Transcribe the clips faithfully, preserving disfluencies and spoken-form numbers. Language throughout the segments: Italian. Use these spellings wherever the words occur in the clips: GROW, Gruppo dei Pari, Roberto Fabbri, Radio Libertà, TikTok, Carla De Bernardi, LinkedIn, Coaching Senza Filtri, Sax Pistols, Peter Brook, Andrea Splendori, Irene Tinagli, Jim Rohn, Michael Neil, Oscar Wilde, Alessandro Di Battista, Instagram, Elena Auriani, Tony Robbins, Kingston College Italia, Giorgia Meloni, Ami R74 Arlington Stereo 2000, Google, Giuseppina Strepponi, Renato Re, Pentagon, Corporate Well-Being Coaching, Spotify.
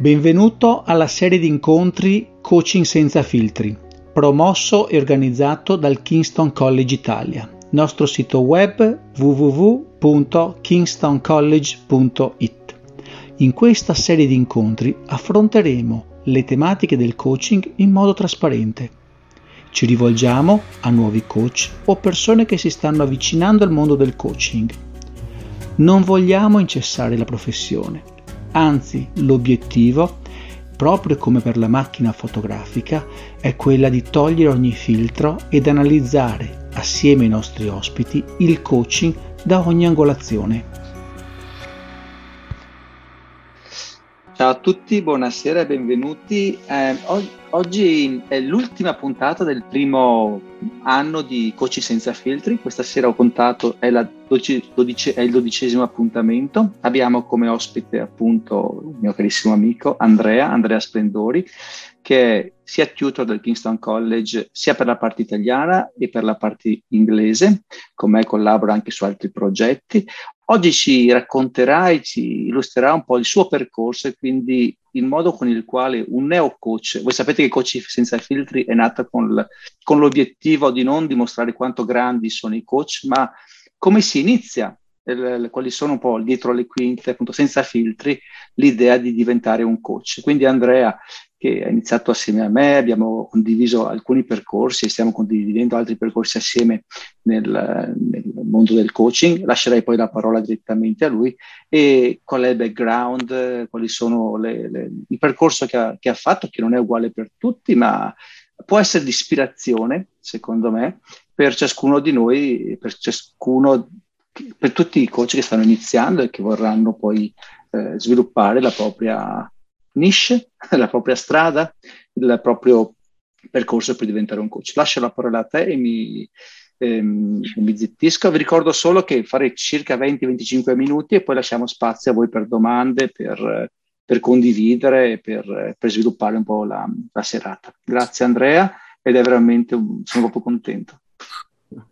Benvenuto alla serie di incontri Coaching Senza Filtri, promosso e organizzato dal Kingston College Italia. Nostro sito web w w w punto kingston college punto it. In questa serie di incontri affronteremo le tematiche del coaching in modo trasparente. Ci rivolgiamo a nuovi coach o persone che si stanno avvicinando al mondo del coaching. Non vogliamo incessare la professione. Anzi, l'obiettivo, proprio come per la macchina fotografica, è quella di togliere ogni filtro ed analizzare, assieme ai nostri ospiti, il coaching da ogni angolazione. Ciao a tutti, buonasera e benvenuti. Eh, oggi è l'ultima puntata del primo anno di Coaching Senza Filtri. Questa sera ho contato, è, la dodici, dodici, è il dodicesimo appuntamento. Abbiamo come ospite appunto il mio carissimo amico Andrea, Andrea Splendori, che è sia tutor del Kingston College sia per la parte italiana e per la parte inglese. Con me collabora anche su altri progetti. Oggi ci racconterà e ci illustrerà un po' il suo percorso e quindi il modo con il quale un neo coach, voi sapete che Coaching Senza Filtri è nata con, l- con l'obiettivo di non dimostrare quanto grandi sono i coach, ma come si inizia, eh, quali sono un po' dietro le quinte, appunto senza filtri, l'idea di diventare un coach. Quindi Andrea, che ha iniziato assieme a me, abbiamo condiviso alcuni percorsi e stiamo condividendo altri percorsi assieme nel, nel mondo del coaching. Lascerei poi la parola direttamente a lui e qual è il background, quali sono le, le, il percorso che ha, che ha fatto, che non è uguale per tutti, ma può essere di ispirazione, secondo me, per ciascuno di noi, per ciascuno, per tutti i coach che stanno iniziando e che vorranno poi eh, sviluppare la propria niche, la propria strada, il proprio percorso per diventare un coach. Lascio la parola a te e mi, ehm, mi zittisco. Vi ricordo solo che farei circa venti venticinque minuti e poi lasciamo spazio a voi per domande, per, per condividere, per, per sviluppare un po' la, la serata. Grazie Andrea, ed è veramente un, sono proprio contento.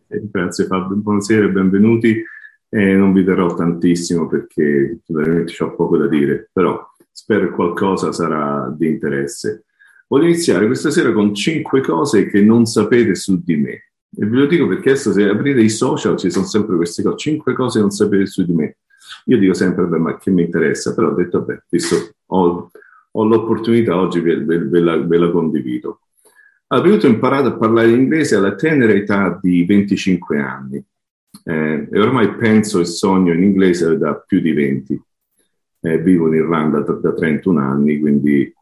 Grazie Fabio, buonasera, benvenuti. Eh, non vi darò tantissimo perché veramente ho poco da dire, però spero qualcosa sarà di interesse. Voglio iniziare questa sera con cinque cose che non sapete su di me. E ve lo dico perché adesso se aprite i social ci sono sempre queste cose, cinque cose che non sapete su di me. Io dico sempre, beh, ma che mi interessa? Però ho detto, beh, visto ho, ho l'opportunità oggi, ve, ve, ve, la, ve la condivido. Avevo imparato a parlare inglese alla tenera età di venticinque anni. Eh, e ormai penso e sogno in inglese da più di venti. Eh, vivo in Irlanda da, da trentuno anni, quindi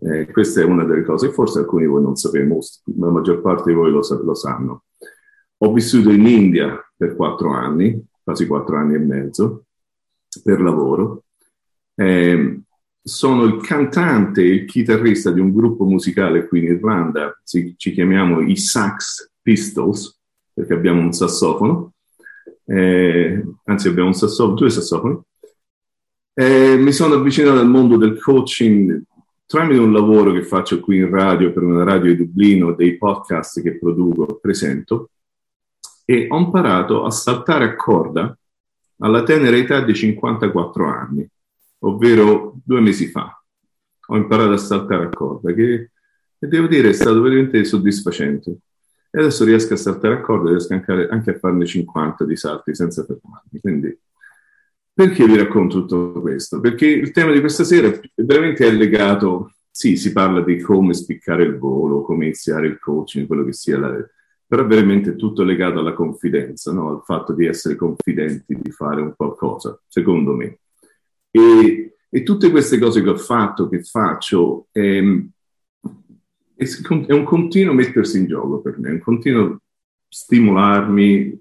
eh, questa è una delle cose che forse alcuni di voi non sapevano, la maggior parte di voi lo, lo sanno. Ho vissuto in India per quattro anni, quasi quattro anni e mezzo, per lavoro. Eh, sono il cantante e il chitarrista di un gruppo musicale qui in Irlanda, ci, ci chiamiamo i Sax Pistols, perché abbiamo un sassofono, eh, anzi abbiamo un sassofono, due sassofoni. Eh, mi sono avvicinato al mondo del coaching tramite un lavoro che faccio qui in radio, per una radio di Dublino, dei podcast che produco, presento, e ho imparato a saltare a corda alla tenera età di cinquantaquattro anni, ovvero due mesi fa. Ho imparato a saltare a corda, che e devo dire è stato veramente soddisfacente. E adesso riesco a saltare a corda e riesco anche a, anche a farne cinquanta di salti senza fermarmi, quindi... Perché vi racconto tutto questo? Perché il tema di questa sera veramente è legato, sì, si parla di come spiccare il volo, come iniziare il coaching, quello che sia, la, però veramente è tutto legato alla confidenza, no? Al fatto di essere confidenti, di fare un qualcosa, secondo me. E, e tutte queste cose che ho fatto, che faccio, è, è un continuo mettersi in gioco per me, è un continuo stimolarmi,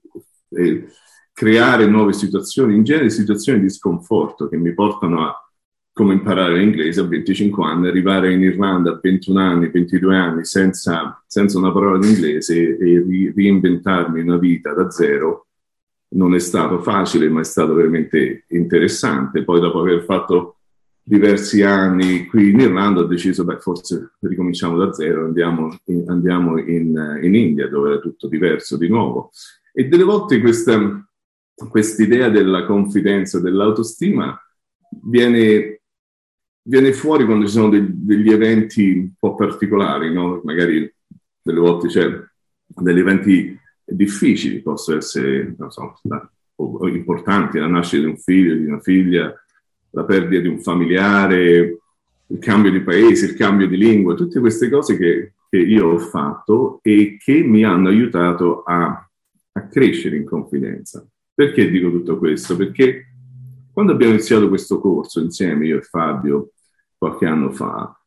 eh, creare nuove situazioni, in genere situazioni di sconforto che mi portano a, come imparare l'inglese a venticinque anni, arrivare in Irlanda a ventuno anni, ventidue anni, senza, senza una parola di inglese e ri- reinventarmi una vita da zero. Non è stato facile, ma è stato veramente interessante. Poi dopo aver fatto diversi anni qui in Irlanda ho deciso, beh, forse ricominciamo da zero, andiamo in, andiamo in, in India, dove era tutto diverso di nuovo. E delle volte questa... quest'idea della confidenza, dell'autostima viene viene fuori quando ci sono dei, degli eventi un po' particolari, no? Magari delle volte c'è cioè, degli eventi difficili, possono essere, non so, da, o importanti, la nascita di un figlio, di una figlia, la perdita di un familiare, il cambio di paese, il cambio di lingua, tutte queste cose che, che io ho fatto e che mi hanno aiutato a, a crescere in confidenza. Perché dico tutto questo? Perché quando abbiamo iniziato questo corso insieme, io e Fabio, qualche anno fa,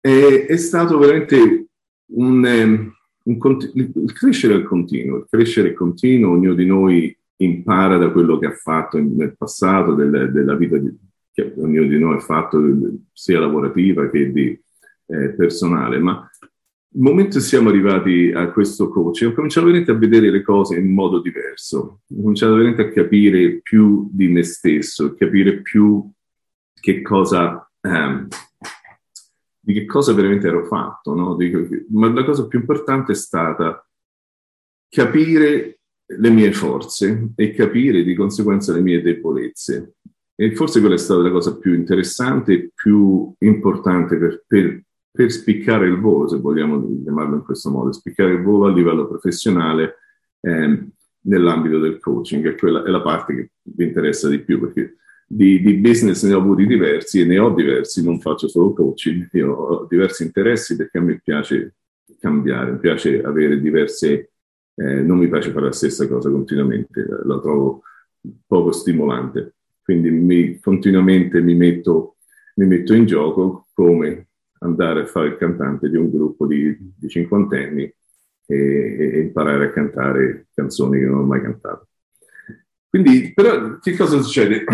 è, è stato veramente un, un continu- il crescere al continuo, il crescere continuo, ognuno di noi impara da quello che ha fatto nel passato, del, della vita di, che ognuno di noi ha fatto, sia lavorativa che di eh, personale, ma il momento che siamo arrivati a questo coaching, ho cominciato veramente a vedere le cose in modo diverso, ho cominciato veramente a capire più di me stesso, capire più che cosa, ehm, di che cosa veramente ero fatto, no? Di, ma la cosa più importante è stata capire le mie forze e capire di conseguenza le mie debolezze. E forse quella è stata la cosa più interessante e più importante per, per, per spiccare il volo, se vogliamo chiamarlo in questo modo, spiccare il volo a livello professionale eh, nell'ambito del coaching, che quella è la parte che mi interessa di più, perché di, di business ne ho avuti diversi e ne ho diversi, non faccio solo coaching, io ho diversi interessi perché a me piace cambiare, mi piace avere diverse... Eh, non mi piace fare la stessa cosa continuamente, la trovo poco stimolante, quindi mi, continuamente mi metto, mi metto in gioco, come andare a fare il cantante di un gruppo di, di cinquantenni e, e imparare a cantare canzoni che non ho mai cantato. Quindi, però, che cosa succede?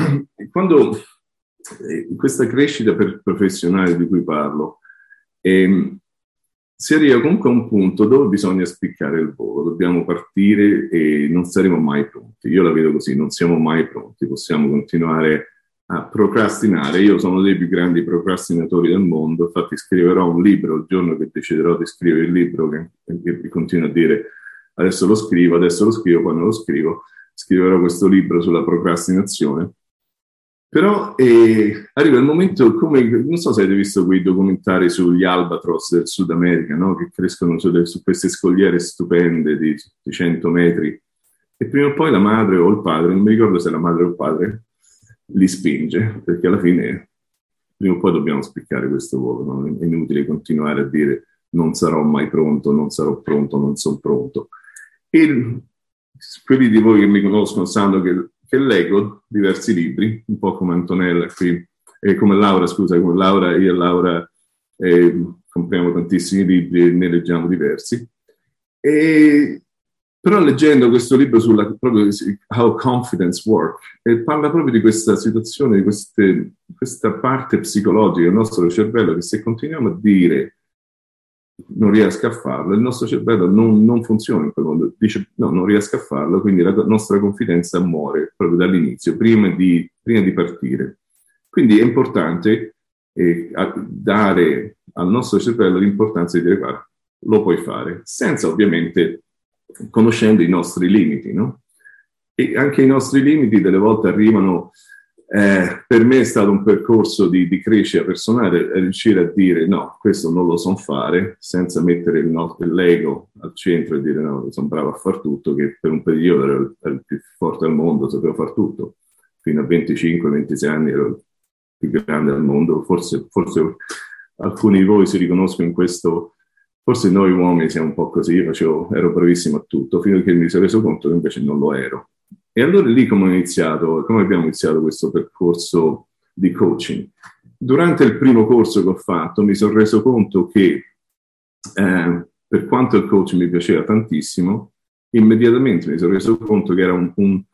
Quando eh, questa crescita per professionale di cui parlo ehm, si arriva comunque a un punto dove bisogna spiccare il volo, dobbiamo partire e non saremo mai pronti. Io la vedo così, non siamo mai pronti, possiamo continuare a procrastinare. Io sono dei più grandi procrastinatori del mondo, infatti scriverò un libro il giorno che deciderò di scrivere il libro, che, che continuo a dire adesso lo scrivo, adesso lo scrivo, poi non lo scrivo, scriverò questo libro sulla procrastinazione. Però eh, arriva il momento, come non so se avete visto quei documentari sugli albatros del Sud America, no? Che crescono su, su queste scogliere stupende di, di cento metri, e prima o poi la madre o il padre, non mi ricordo se la madre o il padre, li spinge, perché alla fine prima o poi dobbiamo spiccare questo volo, no? È inutile continuare a dire non sarò mai pronto, non sarò pronto, non sono pronto. E quelli di voi che mi conoscono sanno che che leggo diversi libri, un po' come Antonella qui, eh, come Laura, scusa, come Laura, io e Laura eh, compriamo tantissimi libri e ne leggiamo diversi. E, però leggendo questo libro sulla proprio How Confidence Works, eh, parla proprio di questa situazione, di queste, questa parte psicologica del nostro cervello, che se continuiamo a dire non riesco a farlo, il nostro cervello non, non funziona in quel modo, dice no, non riesco a farlo, quindi la nostra confidenza muore proprio dall'inizio, prima di, prima di partire. Quindi è importante eh, dare al nostro cervello l'importanza di dire guarda, lo puoi fare, senza ovviamente conoscendo i nostri limiti, no? E anche i nostri limiti delle volte arrivano. Eh, per me è stato un percorso di, di crescita personale riuscire a dire no, questo non lo so fare, senza mettere il nostro l'ego al centro e dire no, sono bravo a far tutto, che per un periodo ero il più forte al mondo, sapevo far tutto, fino a venticinque ventisei anni ero il più grande al mondo, forse, forse alcuni di voi si riconoscono in questo, forse noi uomini siamo un po' così, facevo, ero bravissimo a tutto, fino a che mi sono reso conto che invece non lo ero. E allora lì come ho iniziato, come abbiamo iniziato questo percorso di coaching? Durante il primo corso che ho fatto mi sono reso conto che eh, per quanto il coaching mi piaceva tantissimo, immediatamente mi sono reso conto che era un, un,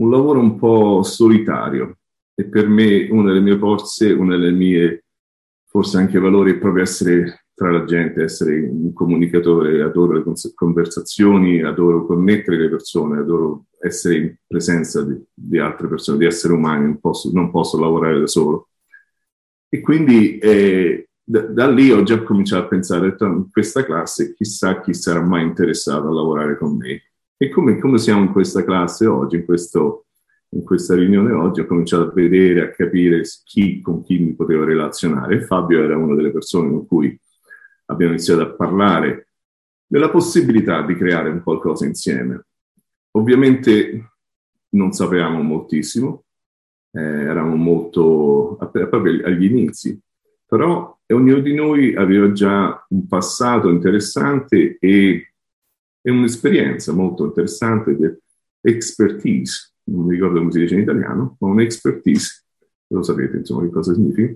un lavoro un po' solitario, e per me una delle mie forze, una delle mie forse anche valori è proprio essere tra la gente, essere un comunicatore, adoro le conversazioni, adoro connettere le persone, adoro essere in presenza di, di altre persone, di esseri umani, non posso, non posso lavorare da solo. E quindi eh, da, da lì ho già cominciato a pensare in questa classe chissà chi sarà mai interessato a lavorare con me. E come, come siamo in questa classe oggi, in questo, in questa riunione oggi, ho cominciato a vedere, a capire chi, con chi mi potevo relazionare. Fabio era una delle persone con cui abbiamo iniziato a parlare della possibilità di creare un qualcosa insieme. Ovviamente non sapevamo moltissimo, eh, eravamo molto proprio agli inizi, però ognuno di noi aveva già un passato interessante e, e un'esperienza molto interessante di expertise. Non mi ricordo come si dice in italiano, ma un'expertise, lo sapete insomma che cosa significa,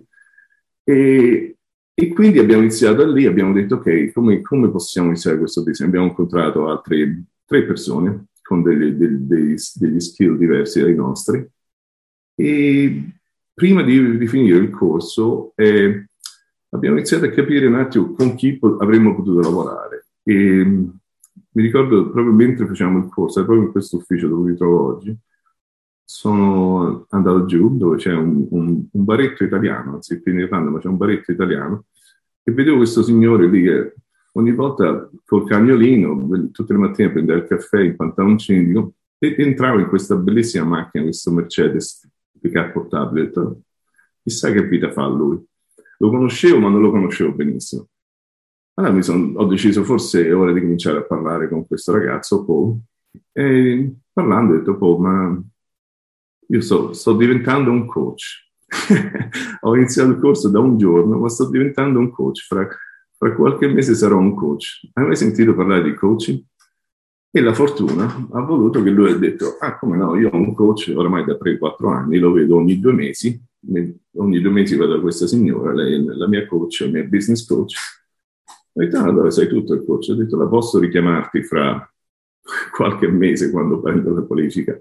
e, e quindi abbiamo iniziato da lì, abbiamo detto ok, come, come possiamo iniziare questo business? Abbiamo incontrato altre tre persone con delle, delle, dei, degli skill diversi dai nostri, e prima di, di finire il corso eh, abbiamo iniziato a capire un attimo con chi po- avremmo potuto lavorare, e mi ricordo proprio mentre facevamo il corso, proprio in questo ufficio dove mi trovo oggi, sono andato giù dove c'è un, un, un baretto italiano, anzi qui in Irlanda, ma c'è un baretto italiano, e vedevo questo signore lì che ogni volta col cagnolino, tutte le mattine prendeva il caffè in pantaloncini, dico, e entravo in questa bellissima macchina, questo Mercedes pick-up portabile, ho detto, chissà che vita fa lui. Lo conoscevo, ma non lo conoscevo benissimo. Allora mi sono, ho deciso forse è ora di cominciare a parlare con questo ragazzo, Paul, e parlando ho detto, Paul, ma... Io so, sto diventando un coach, ho iniziato il corso da un giorno, ma sto diventando un coach, fra, fra qualche mese sarò un coach. Hai mai sentito parlare di coaching? E la fortuna ha voluto che lui ha detto, ah come no, io ho un coach oramai da tre quattro anni, lo vedo ogni due mesi, ogni due mesi vado a questa signora, lei è la mia coach, la mia business coach. Ho detto, ah, allora sai tutto il coach, ho detto, la posso richiamarti fra qualche mese quando prendo la qualifica?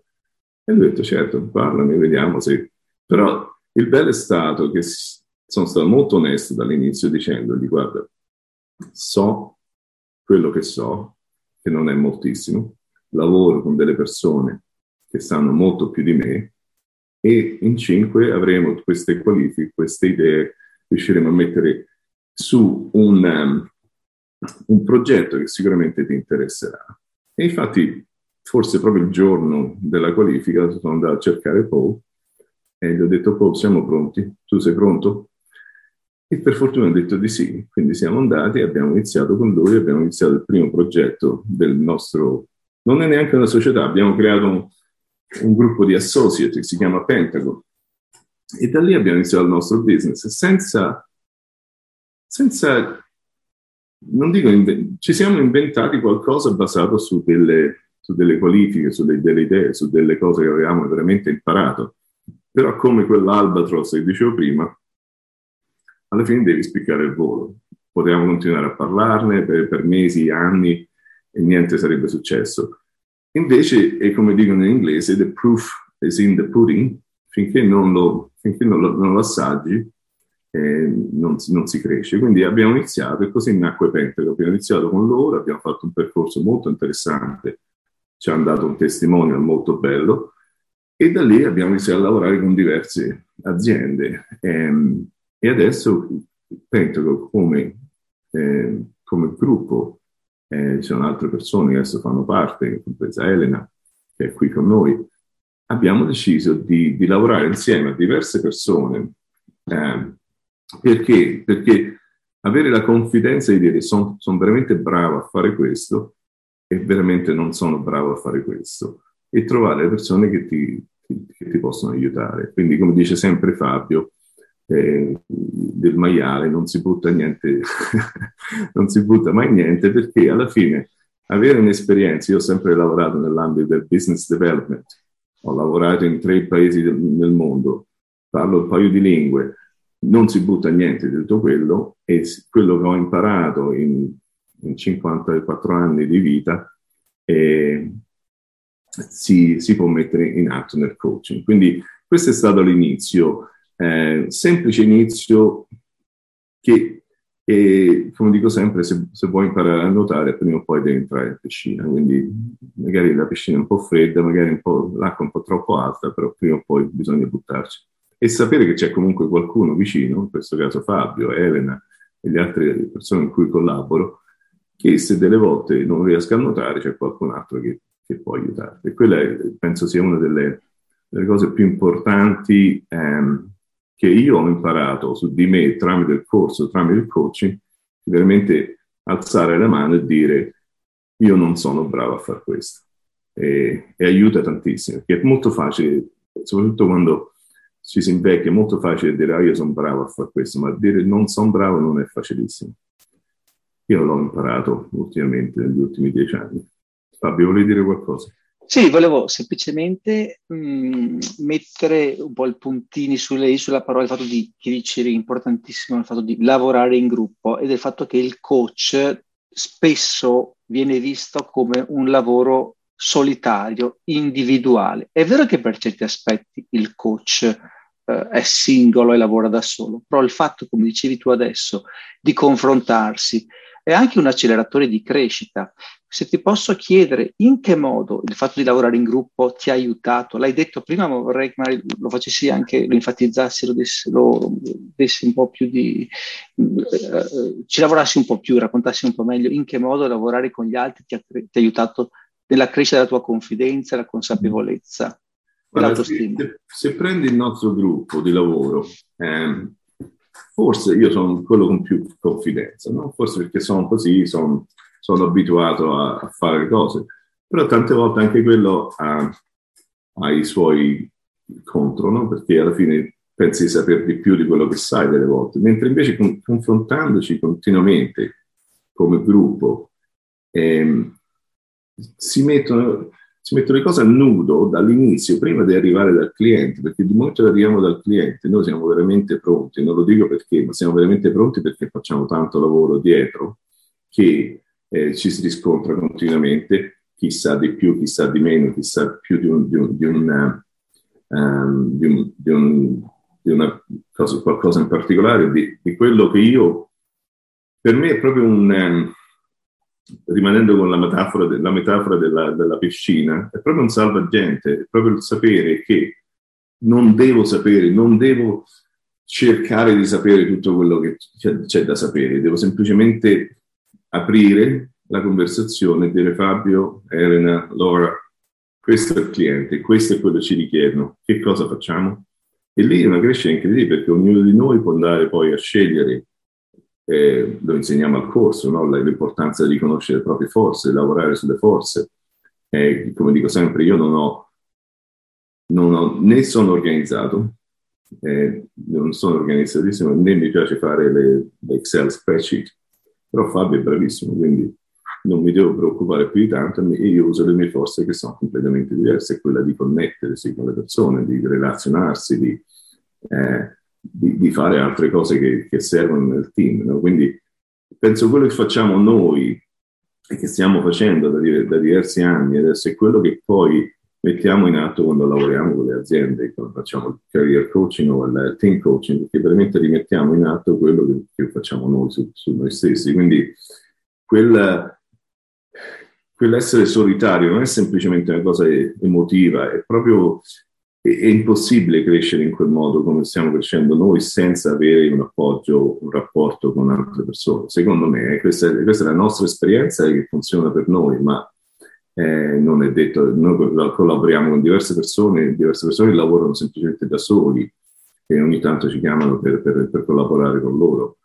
E lui ha detto, certo, parlami, vediamo se... Però il bello è stato che sono stato molto onesto dall'inizio dicendogli, guarda, so quello che so, che non è moltissimo, lavoro con delle persone che sanno molto più di me e in cinque avremo queste qualifiche, queste idee, riusciremo a mettere su un, um, un progetto che sicuramente ti interesserà. E infatti... Forse proprio il giorno della qualifica sono andato a cercare Paul e gli ho detto, Paul, siamo pronti? Tu sei pronto? E per fortuna ha detto di sì. Quindi siamo andati e abbiamo iniziato con lui, abbiamo iniziato il primo progetto del nostro... Non è neanche una società, abbiamo creato un, un gruppo di associati, si chiama Pentagon. E da lì abbiamo iniziato il nostro business senza... senza non dico... Inven- ci siamo inventati qualcosa basato su delle... su delle qualifiche, su delle, delle idee, su delle cose che avevamo veramente imparato. Però come quell'albatros che dicevo prima, alla fine devi spiccare il volo. Potevamo continuare a parlarne per, per mesi, anni, e niente sarebbe successo. Invece, è come dicono in inglese, the proof is in the pudding, finché non lo, finché non lo, non lo assaggi, eh, non, non si cresce. Quindi abbiamo iniziato, e così nacque Pentagon. Abbiamo iniziato con loro, abbiamo fatto un percorso molto interessante, ci hanno dato un testimonial molto bello, e da lì abbiamo iniziato a lavorare con diverse aziende. E, e adesso Pentagon come, eh, come gruppo, eh, ci sono altre persone che adesso fanno parte, compresa Elena, che è qui con noi, abbiamo deciso di, di lavorare insieme a diverse persone. Eh, perché? Perché avere la confidenza di dire sono son veramente bravo a fare questo, e veramente non sono bravo a fare questo, e trovare le persone che ti, che ti possono aiutare. Quindi, come dice sempre Fabio, eh, del maiale non si butta niente, non si butta mai niente, perché alla fine avere un'esperienza, io ho sempre lavorato nell'ambito del business development, ho lavorato in tre paesi del, nel mondo, parlo un paio di lingue, non si butta niente di tutto quello, e quello che ho imparato in in cinquantaquattro anni di vita, eh, si, si può mettere in atto nel coaching. Quindi questo è stato l'inizio, eh, semplice inizio che, eh, come dico sempre, se, se vuoi imparare a nuotare, prima o poi devi entrare in piscina. Quindi magari la piscina è un po' fredda, magari un po' l'acqua è un po' troppo alta, però prima o poi bisogna buttarci. E sapere che c'è comunque qualcuno vicino, in questo caso Fabio, Elena e le altre persone in cui collaboro, che se delle volte non riesco a nuotare c'è qualcun altro che, che può aiutarti. Quella è, penso sia una delle, delle cose più importanti ehm, che io ho imparato su di me tramite il corso, tramite il coaching, veramente alzare la mano e dire io non sono bravo a fare questo. E, e aiuta tantissimo, perché è molto facile, soprattutto quando ci si invecchia, è molto facile dire ah, io sono bravo a fare questo, ma dire non sono bravo non è facilissimo. Io l'ho imparato ultimamente, negli ultimi dieci anni. Fabio, volevi dire qualcosa? Sì, volevo semplicemente mh, mettere un po' il puntini sulle i sulla parola, il fatto di, che dice importantissimo, il fatto di lavorare in gruppo e del fatto che il coach spesso viene visto come un lavoro solitario, individuale. È vero che per certi aspetti il coach eh, è singolo e lavora da solo, però il fatto, come dicevi tu adesso, di confrontarsi è anche un acceleratore di crescita. Se ti posso chiedere in che modo il fatto di lavorare in gruppo ti ha aiutato, l'hai detto prima, ma vorrei che lo facessi anche, lo enfatizzassi, lo dessi, lo dessi un po' più di, eh, ci lavorassi un po' più, raccontassi un po' meglio in che modo lavorare con gli altri ti ha, ti ha aiutato nella crescita della tua confidenza, la consapevolezza, guarda, l'autostima. Se, se prendi il nostro gruppo di lavoro, ehm, forse io sono quello con più confidenza, no? Forse perché sono così, sono... sono abituato a, a fare le cose, però tante volte anche quello ha, ha i suoi contro, no? Perché alla fine pensi di saper di più di quello che sai delle volte, mentre invece con, confrontandoci continuamente come gruppo ehm, si, mettono, si mettono le cose a nudo dall'inizio, prima di arrivare dal cliente, perché di momento che arriviamo dal cliente noi siamo veramente pronti, non lo dico perché, ma siamo veramente pronti perché facciamo tanto lavoro dietro che Eh, ci si riscontra continuamente chi sa di più, chi sa di meno, chi sa più di un, di un, di una, um, di un, di un di una cosa, qualcosa in particolare, di, di quello che io, per me è proprio un, um, rimanendo con la metafora, de, la metafora della, della piscina, è proprio un salvagente, è proprio il sapere che non devo sapere, non devo cercare di sapere tutto quello che c'è, c'è da sapere, devo semplicemente aprire la conversazione, dire Fabio, Elena, Laura, questo è il cliente, questo è quello che ci richiedono, che cosa facciamo? E lì è una crescita incredibile perché ognuno di noi può andare poi a scegliere, eh, lo insegniamo al corso, no? L'importanza di conoscere le proprie forze, lavorare sulle forze. Eh, come dico sempre, io non ho, non ho né sono organizzato, eh, non sono organizzatissimo, né mi piace fare le, le Excel spreadsheet, però Fabio è bravissimo, quindi non mi devo preoccupare più di tanto e io uso le mie forze che sono completamente diverse, quella di connettersi con le persone, di relazionarsi, di, eh, di, di fare altre cose che, che servono nel team. No? Quindi penso quello che facciamo noi e che stiamo facendo da, da diversi anni adesso è quello che poi mettiamo in atto quando lavoriamo con le aziende, quando facciamo il career coaching o il team coaching, perché veramente rimettiamo in atto quello che, che facciamo noi su, su noi stessi. Quindi quella, quell'essere solitario non è semplicemente una cosa emotiva, è proprio è, è impossibile crescere in quel modo come stiamo crescendo noi senza avere un appoggio, un rapporto con altre persone. Secondo me questa è, questa è la nostra esperienza che funziona per noi, ma Eh, non è detto, noi collaboriamo con diverse persone, diverse persone che lavorano semplicemente da soli e ogni tanto ci chiamano per, per, per collaborare con loro.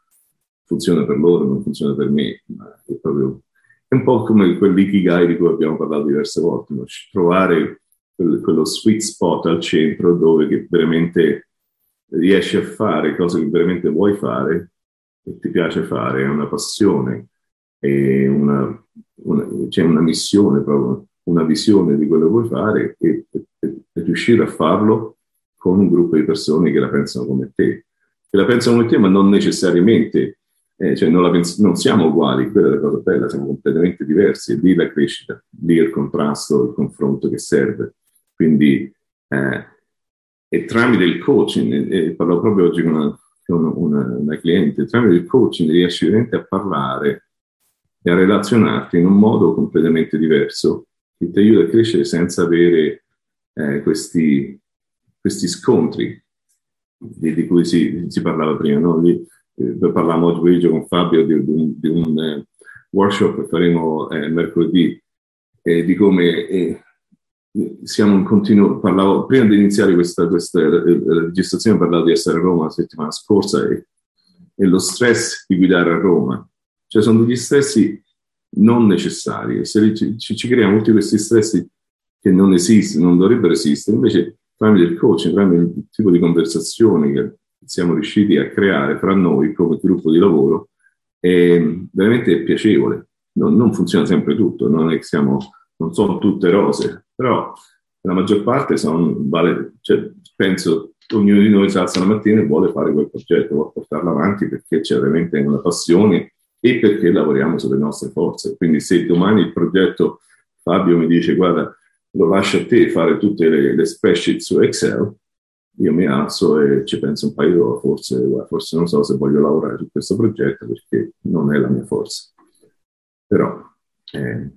Funziona per loro, non funziona per me, ma è proprio è un po' come quell'ikigai di cui abbiamo parlato diverse volte, no? Trovare quel, quello sweet spot al centro dove che veramente riesci a fare cose che veramente vuoi fare e ti piace fare, è una passione, è una Una, c'è una missione, proprio una visione di quello che vuoi fare e, e, e riuscire a farlo con un gruppo di persone che la pensano come te, che la pensano come te, ma non necessariamente, eh, cioè non, la pens- non siamo uguali, quella è la cosa bella, siamo completamente diversi, e lì la crescita, lì il contrasto, il confronto che serve. Quindi, eh, e tramite il coaching, eh, parlavo proprio oggi con una, con una, una cliente, tramite il coaching riesci veramente a parlare e a relazionarti in un modo completamente diverso che ti aiuta a crescere senza avere eh, questi, questi scontri di, di cui si, si parlava prima. No? Lì, eh, parlavamo oggi pomeriggio con Fabio di, di un, di un eh, workshop che faremo eh, mercoledì, eh, di come eh, siamo in continuo, parlavo prima di iniziare questa, questa registrazione, parlavo di essere a Roma la settimana scorsa e, e lo stress di guidare a Roma, cioè sono degli stressi non necessari, se ci, ci, ci creiamo tutti questi stressi che non esistono, non dovrebbero esistere, invece tramite il coaching, tramite il tipo di conversazioni che siamo riusciti a creare fra noi come gruppo di lavoro, è veramente piacevole. Non, non funziona sempre tutto, non è che siamo, non sono tutte rose, però la maggior parte sono, vale, cioè, penso ognuno di noi si alza la mattina e vuole fare quel progetto, vuole portarlo avanti perché c'è veramente una passione e perché lavoriamo sulle nostre forze. Quindi se domani il progetto, Fabio mi dice guarda, lo lascio a te fare tutte le, le spreadsheet su Excel, io mi alzo e ci penso un paio d'ore, forse, forse non so se voglio lavorare su questo progetto perché non è la mia forza. Però eh,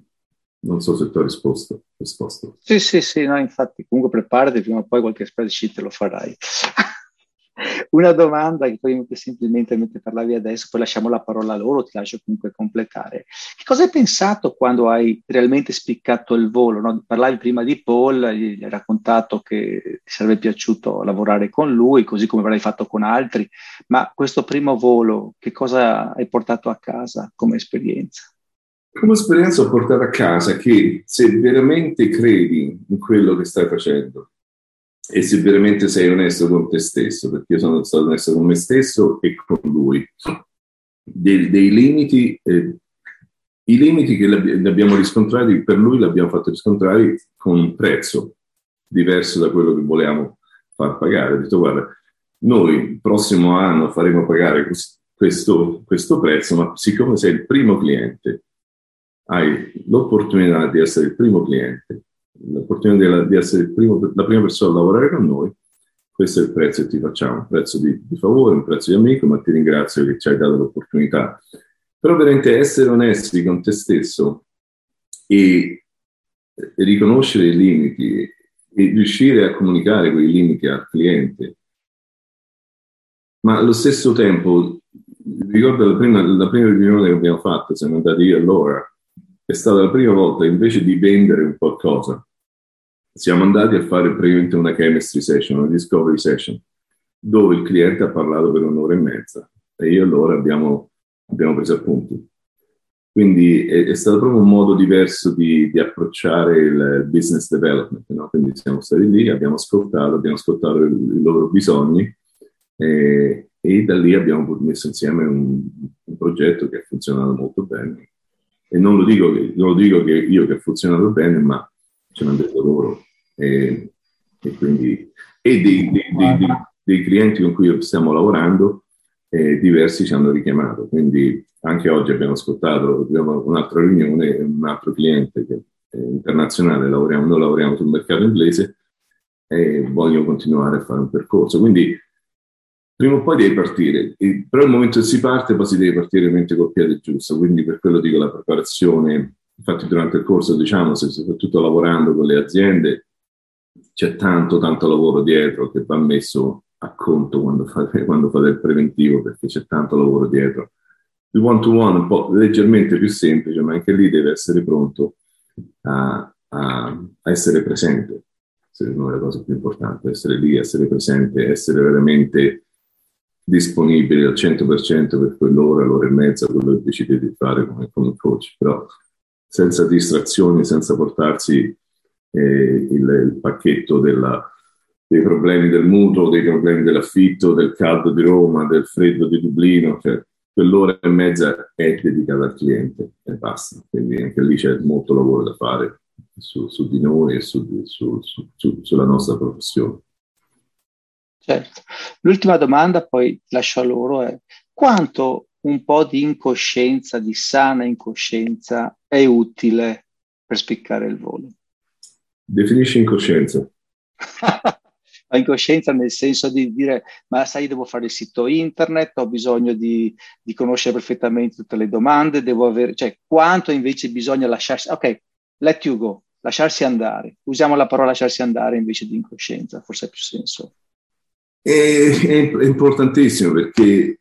non so se ti ho risposto, risposto. Sì, sì, sì, no, infatti, comunque preparati, prima o poi qualche spreadsheet lo farai. Una domanda che poi semplicemente mentre parlavi adesso, poi lasciamo la parola a loro, ti lascio comunque completare. Che cosa hai pensato quando hai realmente spiccato il volo? No? Parlavi prima di Paul, gli hai raccontato che ti sarebbe piaciuto lavorare con lui, così come avrai fatto con altri, ma questo primo volo, che cosa hai portato a casa come esperienza? Come esperienza ho portato a casa che se veramente credi in quello che stai facendo e se veramente sei onesto con te stesso, perché io sono stato onesto con me stesso e con lui, dei, dei limiti, eh, i limiti che li abbiamo riscontrati, per lui li abbiamo fatti riscontrare con un prezzo diverso da quello che volevamo far pagare. Ho detto guarda, noi il prossimo anno faremo pagare questo, questo prezzo, ma siccome sei il primo cliente, hai l'opportunità di essere il primo cliente, l'opportunità di essere il primo, la prima persona a lavorare con noi, questo è il prezzo che ti facciamo, un prezzo di, di favore, un prezzo di amico, ma ti ringrazio che ci hai dato l'opportunità. Però veramente essere onesti con te stesso e, e riconoscere i limiti e riuscire a comunicare quei limiti al cliente, ma allo stesso tempo, ricordo la prima, la prima riunione che abbiamo fatto, siamo andati io e Laura, è stata la prima volta invece di vendere un qualcosa siamo andati a fare praticamente una chemistry session, una discovery session, dove il cliente ha parlato per un'ora e mezza e io allora abbiamo, abbiamo preso appunti. Quindi è, è stato proprio un modo diverso di, di approcciare il business development, no? Quindi siamo stati lì, abbiamo ascoltato, abbiamo ascoltato i loro bisogni e, e da lì abbiamo messo insieme un, un progetto che ha funzionato molto bene. E non lo dico, che, non lo dico che io che ha funzionato bene, ma ce l'hanno detto loro. E, e quindi e dei, dei, dei, dei, dei clienti con cui stiamo lavorando, eh, diversi ci hanno richiamato. Quindi anche oggi abbiamo ascoltato abbiamo un'altra riunione, un altro cliente che è internazionale, lavoriamo, noi lavoriamo sul mercato inglese e voglio continuare a fare un percorso. Quindi prima o poi devi partire, però il momento che si parte poi si deve partire veramente col piede giusto, quindi per quello dico la preparazione. Infatti durante il corso, diciamo, soprattutto lavorando con le aziende, c'è tanto tanto lavoro dietro che va messo a conto quando fate, quando fate il preventivo, perché c'è tanto lavoro dietro. Il one to one è un po' leggermente più semplice, ma anche lì deve essere pronto a, a, a essere presente, secondo me è la cosa più importante, essere lì, essere presente, essere veramente disponibili al cento per cento per quell'ora, l'ora e mezza, quello che decide di fare come, come coach, però senza distrazioni, senza portarsi eh, il, il pacchetto della, dei problemi del mutuo, dei problemi dell'affitto, del caldo di Roma, del freddo di Dublino, cioè quell'ora e mezza è dedicata al cliente e basta, quindi anche lì c'è molto lavoro da fare su, su di noi e su, su, su, su, sulla nostra professione. Certo. L'ultima domanda, poi lascio a loro, è quanto un po' di incoscienza, di sana incoscienza, è utile per spiccare il volo? Definisci incoscienza. Incoscienza nel senso di dire, ma sai, devo fare il sito internet, ho bisogno di, di conoscere perfettamente tutte le domande, devo avere, cioè quanto invece bisogna lasciarsi, ok, let you go, lasciarsi andare. Usiamo la parola lasciarsi andare invece di incoscienza, forse ha più senso. È importantissimo perché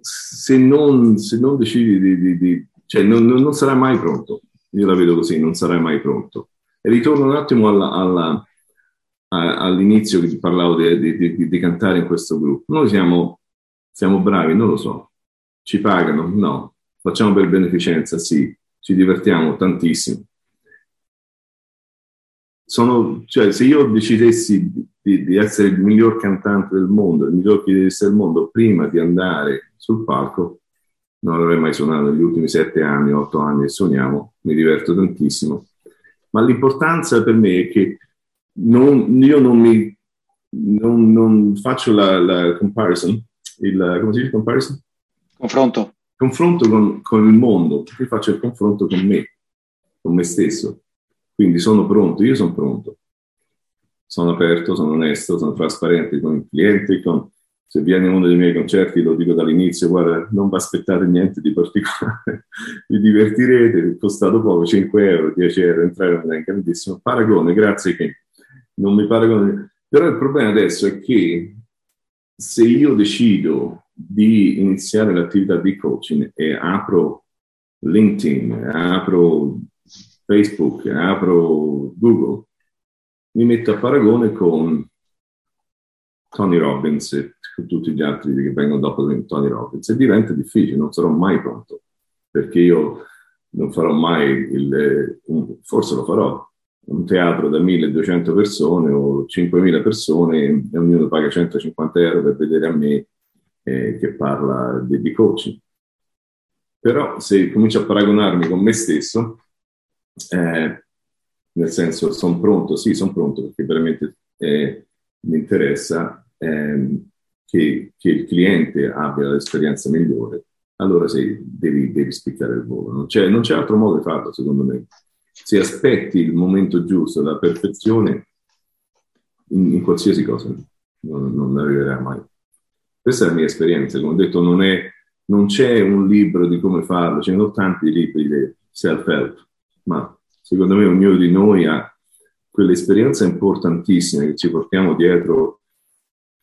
se non, se non decidi di, di, di cioè non, non, non sarai mai pronto, io la vedo così, non sarai mai pronto. Ritorno un attimo alla, alla, a, all'inizio che parlavo di, di, di, di cantare in questo gruppo. Noi siamo, siamo bravi, non lo so. Ci pagano? No. Facciamo per beneficenza? Sì. Ci divertiamo tantissimo. Sono, cioè, se io decidessi di, di essere il miglior cantante del mondo, il miglior chitarrista del mondo, prima di andare sul palco, non l'avrei mai suonato. Negli ultimi sette anni, otto anni che suoniamo, mi diverto tantissimo. Ma l'importanza per me è che non, io non mi non, non faccio la, la comparison, il, come si dice comparison? Confronto. Confronto con, con il mondo, io faccio il confronto con me, con me stesso. Quindi sono pronto, io sono pronto. Sono aperto, sono onesto, sono trasparente con il cliente, con, se viene uno dei miei concerti lo dico dall'inizio, guarda, non vi aspettate niente di particolare, vi divertirete, vi è costato poco, cinque euro, dieci euro, entrare non è grandissimo. Paragone, grazie che non mi paragone. Però il problema adesso è che se io decido di iniziare l'attività di coaching e apro LinkedIn, apro Facebook, apro Google, mi metto a paragone con Tony Robbins e tutti gli altri che vengono dopo Tony Robbins, e diventa difficile, non sarò mai pronto, perché io non farò mai, il, forse lo farò, un teatro da milleduecento persone o cinquemila persone e ognuno paga centocinquanta euro per vedere a me eh, che parla di, di coaching. Però se comincio a paragonarmi con me stesso, eh, nel senso sono pronto, sì sono pronto perché veramente eh, mi interessa ehm, che, che il cliente abbia l'esperienza migliore, allora sì, devi, devi spiccare il volo, non c'è, non c'è altro modo di farlo secondo me. Se aspetti il momento giusto, la perfezione in, in qualsiasi cosa non, non arriverà mai. Questa è la mia esperienza, come ho detto, non, è, non c'è un libro di come farlo, ce ne sono tanti libri di self-help, ma secondo me ognuno di noi ha quell'esperienza importantissima che ci portiamo dietro.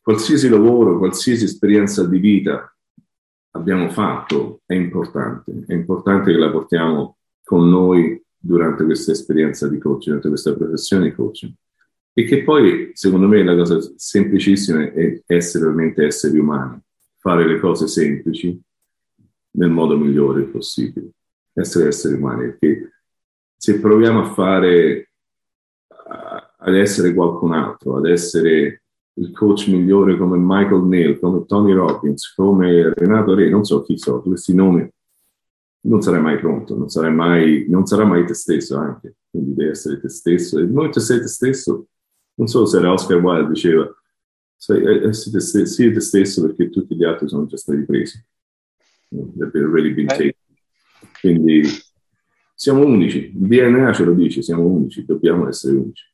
Qualsiasi lavoro, qualsiasi esperienza di vita abbiamo fatto è importante, è importante che la portiamo con noi durante questa esperienza di coaching, durante questa professione di coaching. E che poi, secondo me, la cosa semplicissima è essere veramente esseri umani, fare le cose semplici nel modo migliore possibile, essere esseri umani, perché se proviamo a fare ad essere qualcun altro, ad essere il coach migliore come Michael Neil, come Tony Robbins, come Renato Re, non so chi so, questi nomi, non sarai mai pronto, non sarai mai, non sarà mai te stesso anche, quindi devi essere te stesso. E noi, se sei te stesso, non so se era Oscar Wilde, diceva, sii te, te stesso perché tutti gli altri sono già stati presi. They've already been taken. Quindi siamo unici, il D N A ce lo dice, siamo unici, dobbiamo essere unici.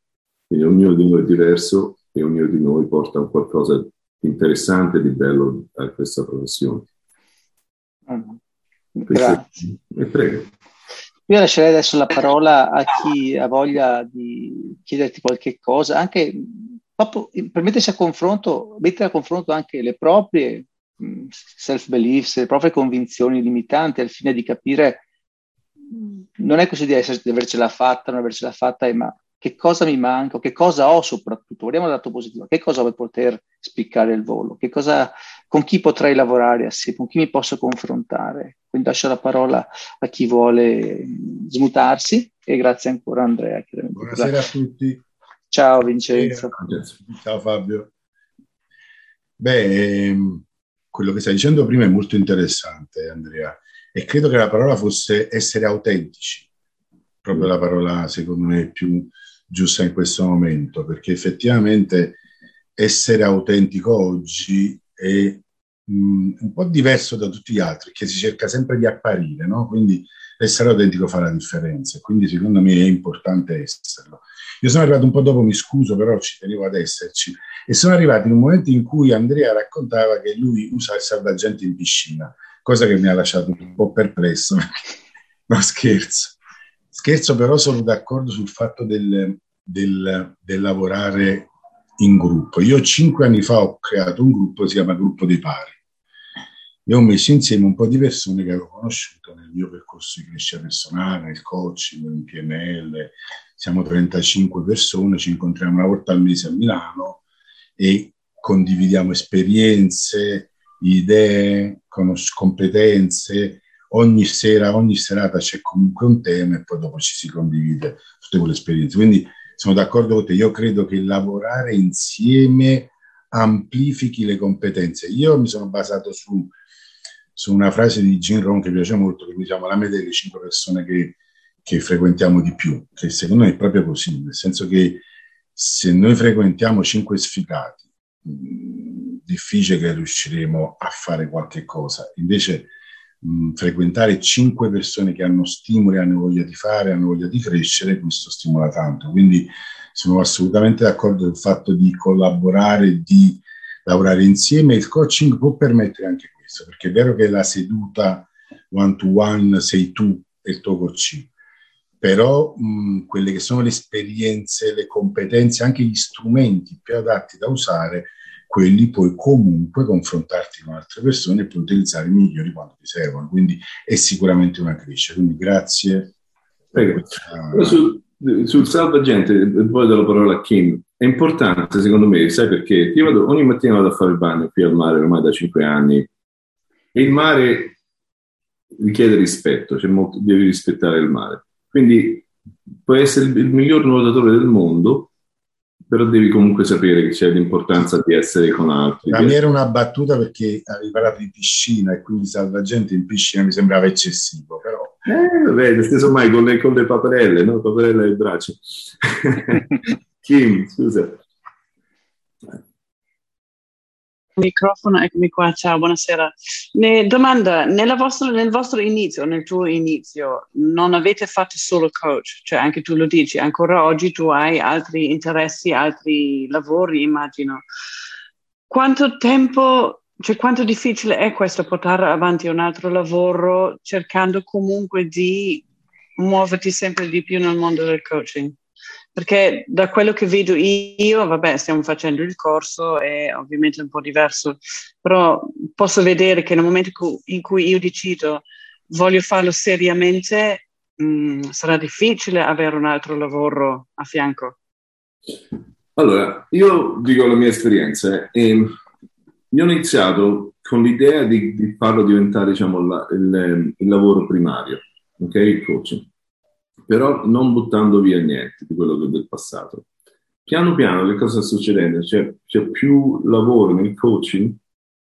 Quindi ognuno di noi è diverso e ognuno di noi porta un qualcosa di interessante e di bello a questa professione. Grazie. E prego. Io lascerei adesso la parola a chi ha voglia di chiederti qualche cosa, anche proprio per mettersi a confronto, mettere a confronto anche le proprie self-beliefs, le proprie convinzioni limitanti al fine di capire. Non è così di, essere, di avercela fatta, non avercela fatta, ma che cosa mi manca, che cosa ho soprattutto, guardiamo dal lato positivo, che cosa ho per poter spiccare il volo, che cosa, con chi potrei lavorare assieme, con chi mi posso confrontare. Quindi lascio la parola a chi vuole smutarsi e grazie ancora Andrea. Buonasera la... a tutti. Ciao Vincenzo. Ciao Fabio. Beh, quello che stai dicendo prima è molto interessante, Andrea. E credo che la parola fosse essere autentici, proprio la parola secondo me più giusta in questo momento, perché effettivamente essere autentico oggi è mh, un po' diverso da tutti gli altri, che si cerca sempre di apparire, no? Quindi essere autentico fa la differenza, quindi secondo me è importante esserlo. Io sono arrivato un po' dopo, mi scuso, però ci tenevo ad esserci, e sono arrivato in un momento in cui Andrea raccontava che lui usa il salvagente in piscina, cosa che mi ha lasciato un po' perplesso, no scherzo, scherzo però sono d'accordo sul fatto del, del, del lavorare in gruppo. Io cinque anni fa ho creato un gruppo, si chiama Gruppo dei Pari, e ho messo insieme un po' di persone che avevo conosciuto nel mio percorso di crescita personale, nel coaching, nel P N L, siamo trentacinque persone, ci incontriamo una volta al mese a Milano e condividiamo esperienze, idee, conos- competenze. Ogni sera, ogni serata c'è comunque un tema e poi dopo ci si condivide tutte quelle esperienze. Quindi sono d'accordo con te, io credo che lavorare insieme amplifichi le competenze. Io mi sono basato su, su una frase di Jim Rohn che piace molto, che diciamo la media delle cinque persone che, che frequentiamo di più, che secondo me è proprio così, nel senso che se noi frequentiamo cinque sfigati, mh, difficile che riusciremo a fare qualche cosa. Invece Mh, frequentare cinque persone che hanno stimoli, hanno voglia di fare, hanno voglia di crescere, questo stimola tanto. Quindi sono assolutamente d'accordo sul fatto di collaborare, di lavorare insieme. Il coaching può permettere anche questo, perché è vero che la seduta one to one sei tu e il tuo coaching, però mh, quelle che sono le esperienze, le competenze, anche gli strumenti più adatti da usare, quelli puoi comunque confrontarti con altre persone e puoi utilizzare i migliori quando ti servono, quindi è sicuramente una crescita. Quindi grazie. Questa... Sul, sul salvagente, poi do la parola a Kim, è importante secondo me, sai perché? Io vado, ogni mattina vado a fare il bagno qui al mare ormai da cinque anni e il mare richiede rispetto, c'è molto, devi rispettare il mare, quindi puoi essere il, il miglior nuotatore del mondo, però devi comunque sapere che c'è l'importanza di essere con altri. La mia era una battuta perché avevi parlato di piscina e quindi salvagente in piscina mi sembrava eccessivo, però... Eh, vabbè, lo stesso mai con le, con le paperelle, no? Paperelle e braccio. Kim, scusa. Microfono, eccomi qua, ciao, buonasera. Ne domanda, nella vostra, nel vostro inizio, nel tuo inizio, non avete fatto solo coach, cioè anche tu lo dici, ancora oggi tu hai altri interessi, altri lavori, immagino. Quanto tempo, cioè quanto difficile è questo portare avanti un altro lavoro cercando comunque di muoverti sempre di più nel mondo del coaching? Perché da quello che vedo io, vabbè, stiamo facendo il corso, è ovviamente un po' diverso, però posso vedere che nel momento in cui io decido voglio farlo seriamente, mh, sarà difficile avere un altro lavoro a fianco. Allora, io dico la mia esperienza. Eh, io ho iniziato con l'idea di, di farlo diventare, diciamo, la, il, il lavoro primario, ok? Il coaching. Però non buttando via niente di quello del passato. Piano piano che cosa sta succedendo? C'è, c'è più lavoro nel coaching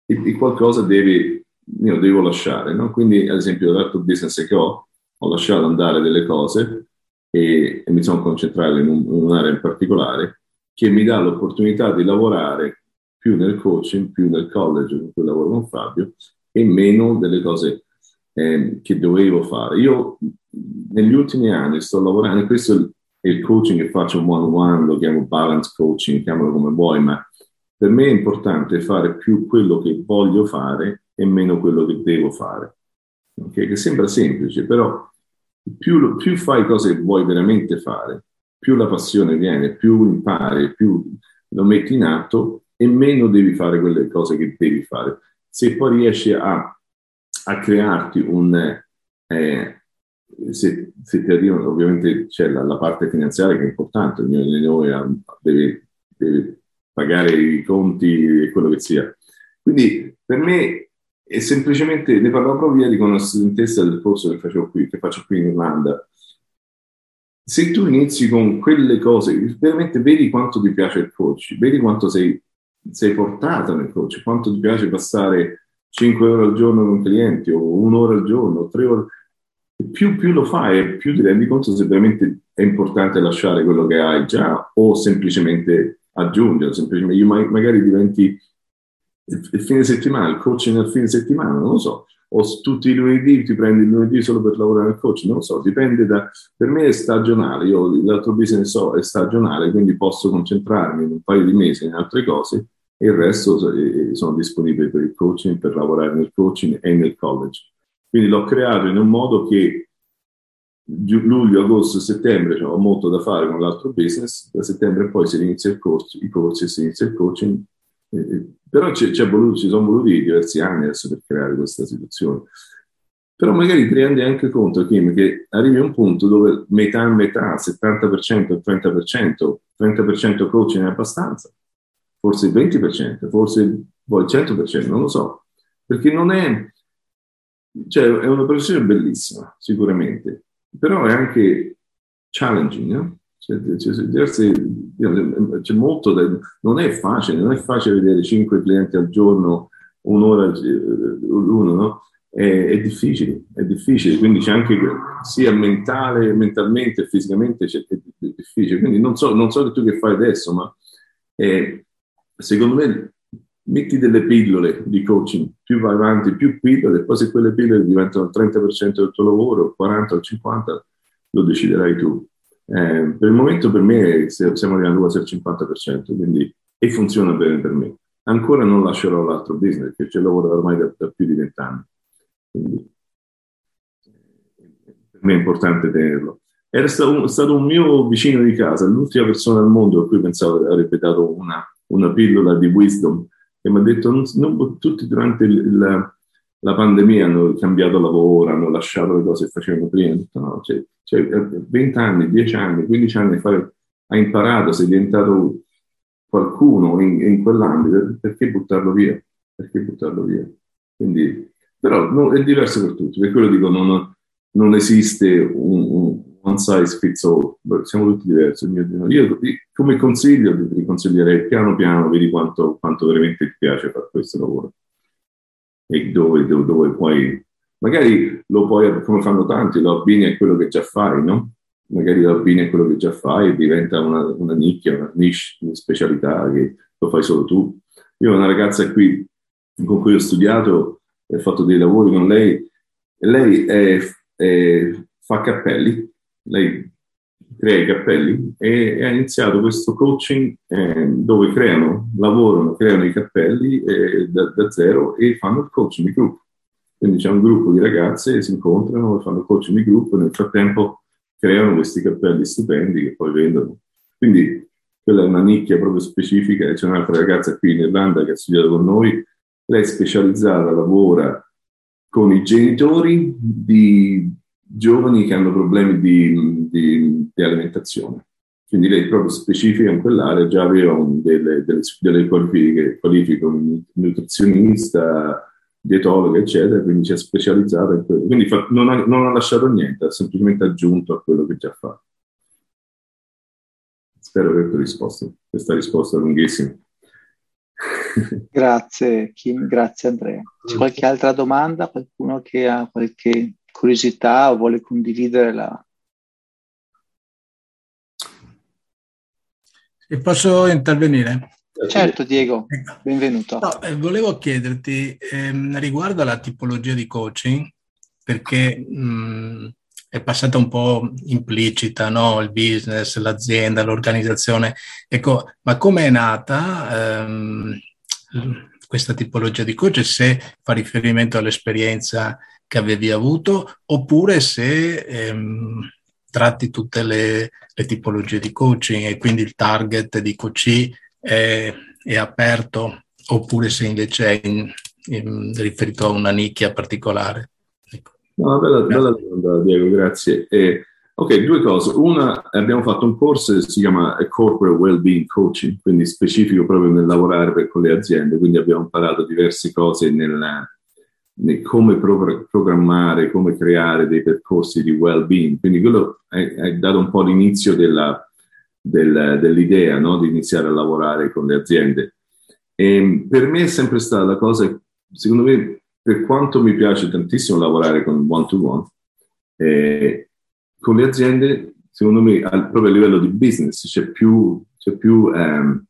e, e qualcosa devi, io devo lasciare, no? Quindi, ad esempio, l'altro business che ho, ho lasciato andare delle cose e, e mi sono concentrato in, un, in un'area in particolare che mi dà l'opportunità di lavorare più nel coaching, più nel college, con cui lavoro con Fabio, e meno delle cose eh, che dovevo fare. Io... Negli ultimi anni sto lavorando, questo è il coaching che faccio one on one, lo chiamo balance coaching, chiamalo come vuoi, ma per me è importante fare più quello che voglio fare e meno quello che devo fare, okay? Che sembra semplice, però più, più fai cose che vuoi veramente fare, più la passione viene, più impari, più lo metti in atto e meno devi fare quelle cose che devi fare. Se poi riesci a, a crearti un... Eh, Se, se ti arrivano, ovviamente c'è la, la parte finanziaria che è importante, ognuno di noi deve, deve pagare i conti e quello che sia. Quindi per me è semplicemente, ne parlavo proprio ieri con una studentessa del corso che facevo qui, che faccio qui in Irlanda. Se tu inizi con quelle cose, veramente vedi quanto ti piace il coach, vedi quanto sei, sei portato nel coach, quanto ti piace passare cinque ore al giorno con clienti, o un'ora al giorno, o tre ore. Più, più lo fai, più ti rendi conto se veramente è importante lasciare quello che hai già o semplicemente aggiungere. Semplicemente, io ma- magari diventi il, il fine settimana, il coaching al fine settimana, non lo so, o tutti i lunedì ti prendi il lunedì solo per lavorare al coaching, non lo so, dipende da... Per me è stagionale, io l'altro business so, è stagionale, quindi posso concentrarmi in un paio di mesi in altre cose e il resto sono disponibile per il coaching, per lavorare nel coaching e nel college. Quindi l'ho creato in un modo che luglio, agosto, settembre, cioè, ho molto da fare con l'altro business, da settembre poi si inizia il corso, i corsi, si inizia il coaching, eh, però c'è, c'è voluto, ci sono voluti diversi anni adesso per creare questa situazione. Però magari ti rendi anche conto, Kim, che arrivi a un punto dove metà e metà, settanta per cento e trenta per cento, trenta per cento coaching è abbastanza, forse il venti per cento, forse poi il cento per cento, non lo so. Perché non è... Cioè, è una professione bellissima, sicuramente, però è anche challenging, no? C'è, c'è, c'è, c'è molto da, non è facile, non è facile vedere cinque clienti al giorno, un'ora l'uno, no? È, è difficile, è difficile, quindi c'è anche sia mentale, mentalmente, fisicamente c'è, è difficile. Quindi non so, non so che tu che fai adesso, ma eh, secondo me metti delle pillole di coaching, più vai avanti, più pillole, poi se quelle pillole diventano il trenta per cento del tuo lavoro, quaranta o cinquanta, lo deciderai tu. Eh, per il momento per me siamo arrivati quasi al cinquanta per cento, quindi, e funziona bene per me. Ancora non lascerò l'altro business, perché ci lavoro ormai da, da più di vent'anni. Quindi per me è importante tenerlo. Era stato un, stato un mio vicino di casa, l'ultima persona al mondo a cui pensavo avrebbe dato una, una pillola di wisdom, e mi ha detto, non, non, tutti durante il, la, la pandemia hanno cambiato lavoro, hanno lasciato le cose che facevano prima. No, cioè, cioè venti anni, dieci anni, quindici anni fare, ha imparato, sei diventato qualcuno in, in quell'ambito, perché buttarlo via? Perché buttarlo via? Quindi, però no, è diverso per tutti, per quello dico, non, non esiste un, un one size fits all, siamo tutti diversi. Io come consiglio ti consiglierei piano piano, vedi quanto, quanto veramente ti piace fare questo lavoro e dove, dove, dove puoi, magari lo puoi, come fanno tanti, lo abbini a quello che già fai, no? Magari lo abbini a quello che già fai e diventa una, una nicchia, una niche, una specialità che lo fai solo tu. Io ho una ragazza qui con cui ho studiato e ho fatto dei lavori con lei, e lei è, è, fa cappelli, lei crea i cappelli e, e ha iniziato questo coaching eh, dove creano, lavorano, creano i cappelli eh, da, da zero e fanno il coaching di gruppo. Quindi c'è un gruppo di ragazze, si incontrano, fanno coaching di gruppo e nel frattempo creano questi cappelli stupendi che poi vendono. Quindi quella è una nicchia proprio specifica. C'è un'altra ragazza qui in Irlanda che ha studiato con noi, lei è specializzata, lavora con i genitori di giovani che hanno problemi di, di, di alimentazione. Quindi lei proprio specifica in quell'area, già aveva delle, delle, delle qualifiche, qualifiche come nutrizionista, dietologa, eccetera, quindi si è specializzata in quello. Quindi fa, non, ha, non ha lasciato niente, ha semplicemente aggiunto a quello che già fa. Spero di averti risposto. Questa risposta è lunghissima. Grazie Kim, grazie Andrea. C'è qualche altra domanda? Qualcuno che ha qualche curiosità o vuole condividere la... E posso intervenire? Certo Diego, benvenuto. No, eh, volevo chiederti ehm, riguardo alla tipologia di coaching, perché mh, è passata un po' implicita, no? Il business, l'azienda, l'organizzazione. Ecco, ma come è nata ehm, questa tipologia di coach, se fa riferimento all'esperienza che avevi avuto, oppure se ehm, tratti tutte le, le tipologie di coaching e quindi il target di coachee è, è aperto, oppure se invece è in, in, riferito a una nicchia particolare. Ecco. No, bella, bella domanda Diego, grazie. Eh, ok, due cose. Una, abbiamo fatto un corso che si chiama Corporate Well-Being Coaching, quindi specifico proprio nel lavorare per, con le aziende, quindi abbiamo imparato diverse cose nella come programmare, come creare dei percorsi di well-being. Quindi quello ha dato un po' l'inizio della, del, dell'idea, no? Di iniziare a lavorare con le aziende. E per me è sempre stata la cosa, secondo me, per quanto mi piace tantissimo lavorare con one-to-one, eh, con le aziende, secondo me, al, proprio a livello di business, c'è più, c'è più ehm,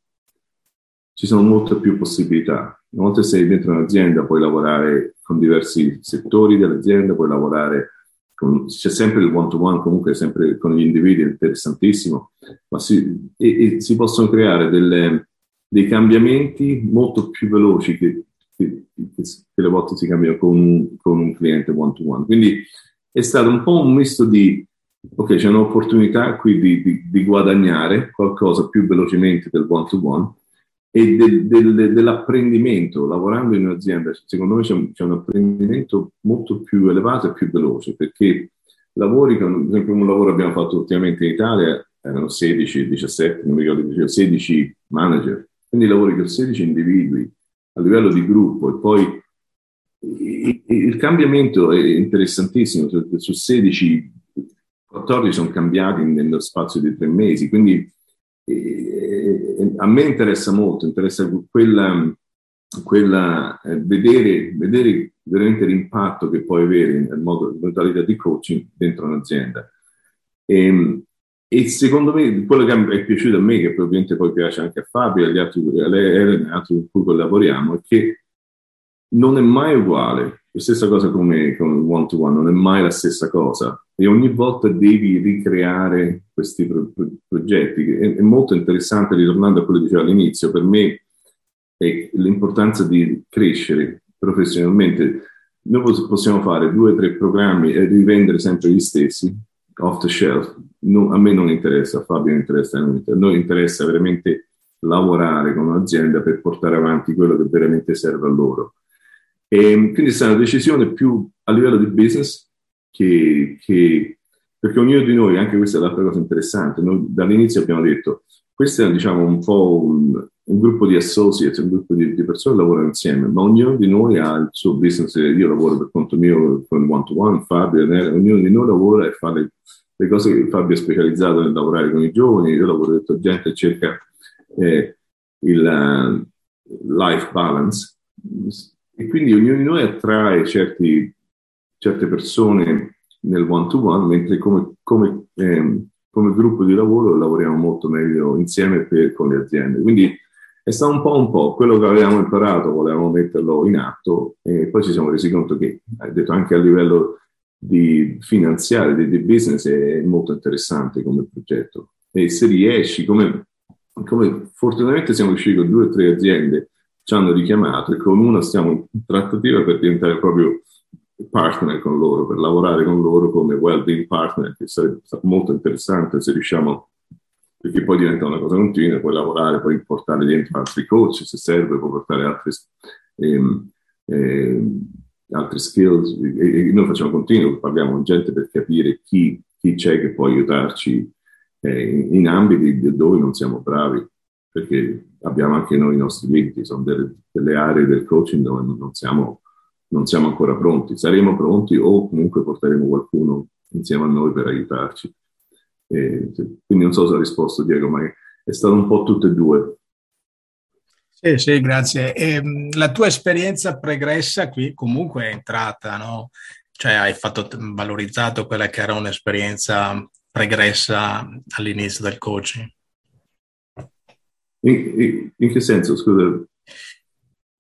ci sono molte più possibilità. Una volta sei dentro un'azienda puoi lavorare con diversi settori dell'azienda, puoi lavorare con, c'è sempre il one-to-one comunque, sempre con gli individui, è interessantissimo, ma si, e, e si possono creare delle, dei cambiamenti molto più veloci che, che, che, che le volte si cambiano con, con un cliente one-to-one. Quindi è stato un po' un misto di, ok, c'è un'opportunità qui di, di, di guadagnare qualcosa più velocemente del one-to-one, e del, del, dell'apprendimento. Lavorando in un'azienda, secondo me c'è un, c'è un apprendimento molto più elevato e più veloce, perché lavori, per esempio un lavoro abbiamo fatto ultimamente in Italia, erano sedici, diciassette, non mi ricordo, sedici manager, quindi lavori con sedici individui a livello di gruppo, e poi il cambiamento è interessantissimo, su sedici, quattordici sono cambiati nello spazio di tre mesi, quindi eh, a me interessa molto, interessa quella, quella eh, vedere, vedere veramente l'impatto che puoi avere nel modo, in modalità di coaching dentro un'azienda. E, e secondo me, quello che è piaciuto a me, che ovviamente poi piace anche a Fabio e agli altri, a lei, a Renato, con cui collaboriamo, è che non è mai uguale, la stessa cosa come con il one to one, non è mai la stessa cosa, e ogni volta devi ricreare questi pro- pro- progetti. È, è molto interessante, ritornando a quello che dicevo all'inizio, per me è l'importanza di crescere professionalmente. Noi possiamo fare due o tre programmi e rivendere sempre gli stessi, off the shelf, no, a me non interessa, a Fabio non interessa, non interessa. Noi interessa veramente lavorare con un'azienda per portare avanti quello che veramente serve a loro. E quindi sarà una decisione più a livello di business, che, che, perché ognuno di noi, anche questa è l'altra cosa interessante, noi dall'inizio abbiamo detto, questo è diciamo un po' un, un gruppo di associates, un gruppo di, di persone che lavorano insieme, ma ognuno di noi ha il suo business, io lavoro per conto mio con one to one, Fabio, ognuno di noi lavora e fa le, le cose che Fabio è specializzato nel lavorare con i giovani, io lavoro con gente che cerca eh, il uh, life balance, e quindi ognuno di noi attrae certi, certe persone nel one-to-one, mentre come, come, ehm, come gruppo di lavoro lavoriamo molto meglio insieme per, con le aziende. Quindi è stato un po' un po', quello che avevamo imparato volevamo metterlo in atto, e poi ci siamo resi conto che, hai detto, anche a livello di finanziario, di, di business, è molto interessante come progetto. E se riesci, come, come fortunatamente siamo riusciti con due o tre aziende, ci hanno richiamato, e con uno stiamo in trattativa per diventare proprio partner con loro, per lavorare con loro come well-being partner, che sarebbe stato molto interessante se riusciamo, perché poi diventa una cosa continua, puoi lavorare, puoi portare dentro altri coach se serve, puoi portare altri, ehm, ehm, altri skills, e, e noi facciamo continuo, parliamo con gente per capire chi, chi c'è che può aiutarci eh, in ambiti dove non siamo bravi, perché abbiamo anche noi i nostri limiti, sono delle, delle aree del coaching dove non siamo, non siamo ancora pronti. Saremo pronti, o comunque porteremo qualcuno insieme a noi per aiutarci. E quindi non so se ha risposto Diego, ma è stato un po' tutte e due. Sì, sì, grazie. E la tua esperienza pregressa qui comunque è entrata, no? Cioè hai fatto, valorizzato quella che era un'esperienza pregressa all'inizio del coaching. In, in che senso, scusa?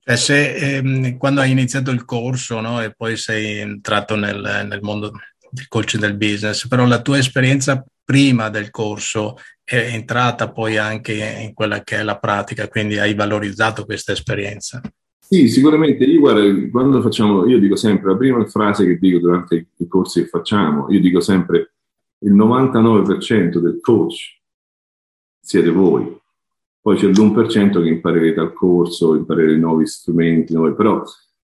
Eh, se, ehm, quando hai iniziato il corso, no, e poi sei entrato nel, nel mondo del coaching del business, però la tua esperienza prima del corso è entrata poi anche in quella che è la pratica, quindi hai valorizzato questa esperienza. Sì, sicuramente. Io, guarda, quando facciamo, io dico sempre, la prima frase che dico durante i corsi che facciamo, io dico sempre, il novantanove per cento del coach siete voi. Poi c'è l'uno per cento che imparerete al corso, imparerete nuovi strumenti, nuovi. Però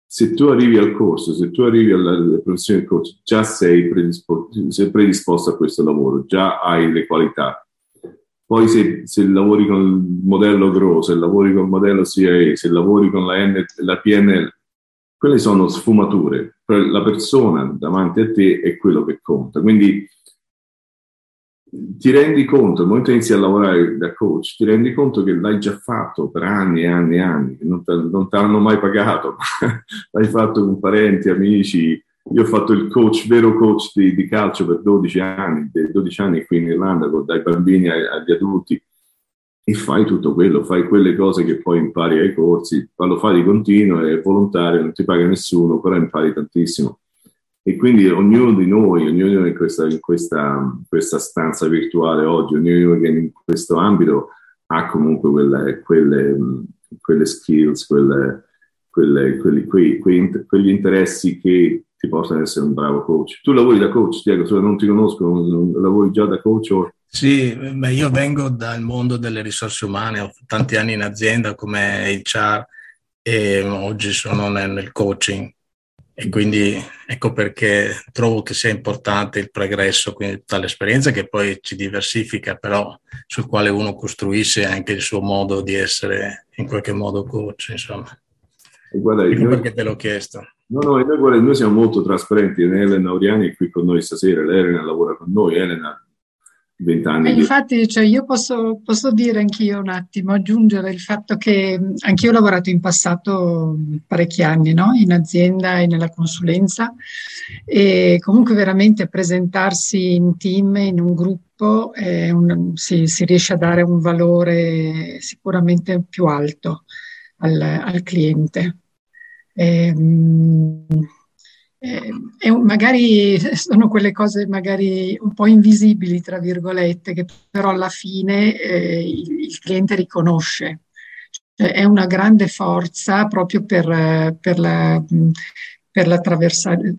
se tu arrivi al corso, se tu arrivi alla professione del coach, già sei predisposto, sei predisposto a questo lavoro, già hai le qualità. Poi se, se lavori con il modello GROW, se lavori con il modello C I A, se lavori con la, N, la P N L, quelle sono sfumature. La persona davanti a te è quello che conta. Quindi ti rendi conto, al momento inizi a lavorare da coach, ti rendi conto che l'hai già fatto per anni e anni e anni, non ti hanno mai pagato, l'hai fatto con parenti, amici. Io ho fatto il coach, vero coach di, di calcio per dodici anni, dodici anni qui in Irlanda, dai bambini agli adulti, e fai tutto quello, fai quelle cose che poi impari ai corsi, ma lo fai di continuo, è volontario, non ti paga nessuno, però impari tantissimo. E quindi ognuno di noi, ognuno di noi in questa, in questa, questa stanza virtuale oggi, ognuno di noi che in questo ambito ha comunque quelle, quelle, quelle skills, quelle, quelle, quelli, quei, quei, quegli interessi che ti possono essere un bravo coach. Tu lavori da coach, Diego, se non ti conosco, non, non, lavori già da coach? O... Sì, beh, io vengo dal mondo delle risorse umane, ho fatto tanti anni in azienda come acca erre e oggi sono nel, nel coaching e quindi ecco perché trovo che sia importante il progresso, quindi tutta l'esperienza che poi ci diversifica, però sul quale uno costruisce anche il suo modo di essere in qualche modo coach, insomma. E guarda, io perché te l'ho chiesto. No, no, noi, guarda, noi siamo molto trasparenti. Elena Auriani è qui con noi stasera, Elena lavora con noi, Elena vent'anni. Infatti, cioè, io posso, posso dire anch'io un attimo, aggiungere il fatto che anch'io ho lavorato in passato parecchi anni, no? In azienda e nella consulenza, e comunque veramente presentarsi in team, in un gruppo, è un, si, si riesce a dare un valore sicuramente più alto al, al cliente. E, mh, Eh, magari sono quelle cose magari un po' invisibili, tra virgolette, che però alla fine eh, il, il cliente riconosce. Cioè, è una grande forza proprio per, per la per l'attraversare,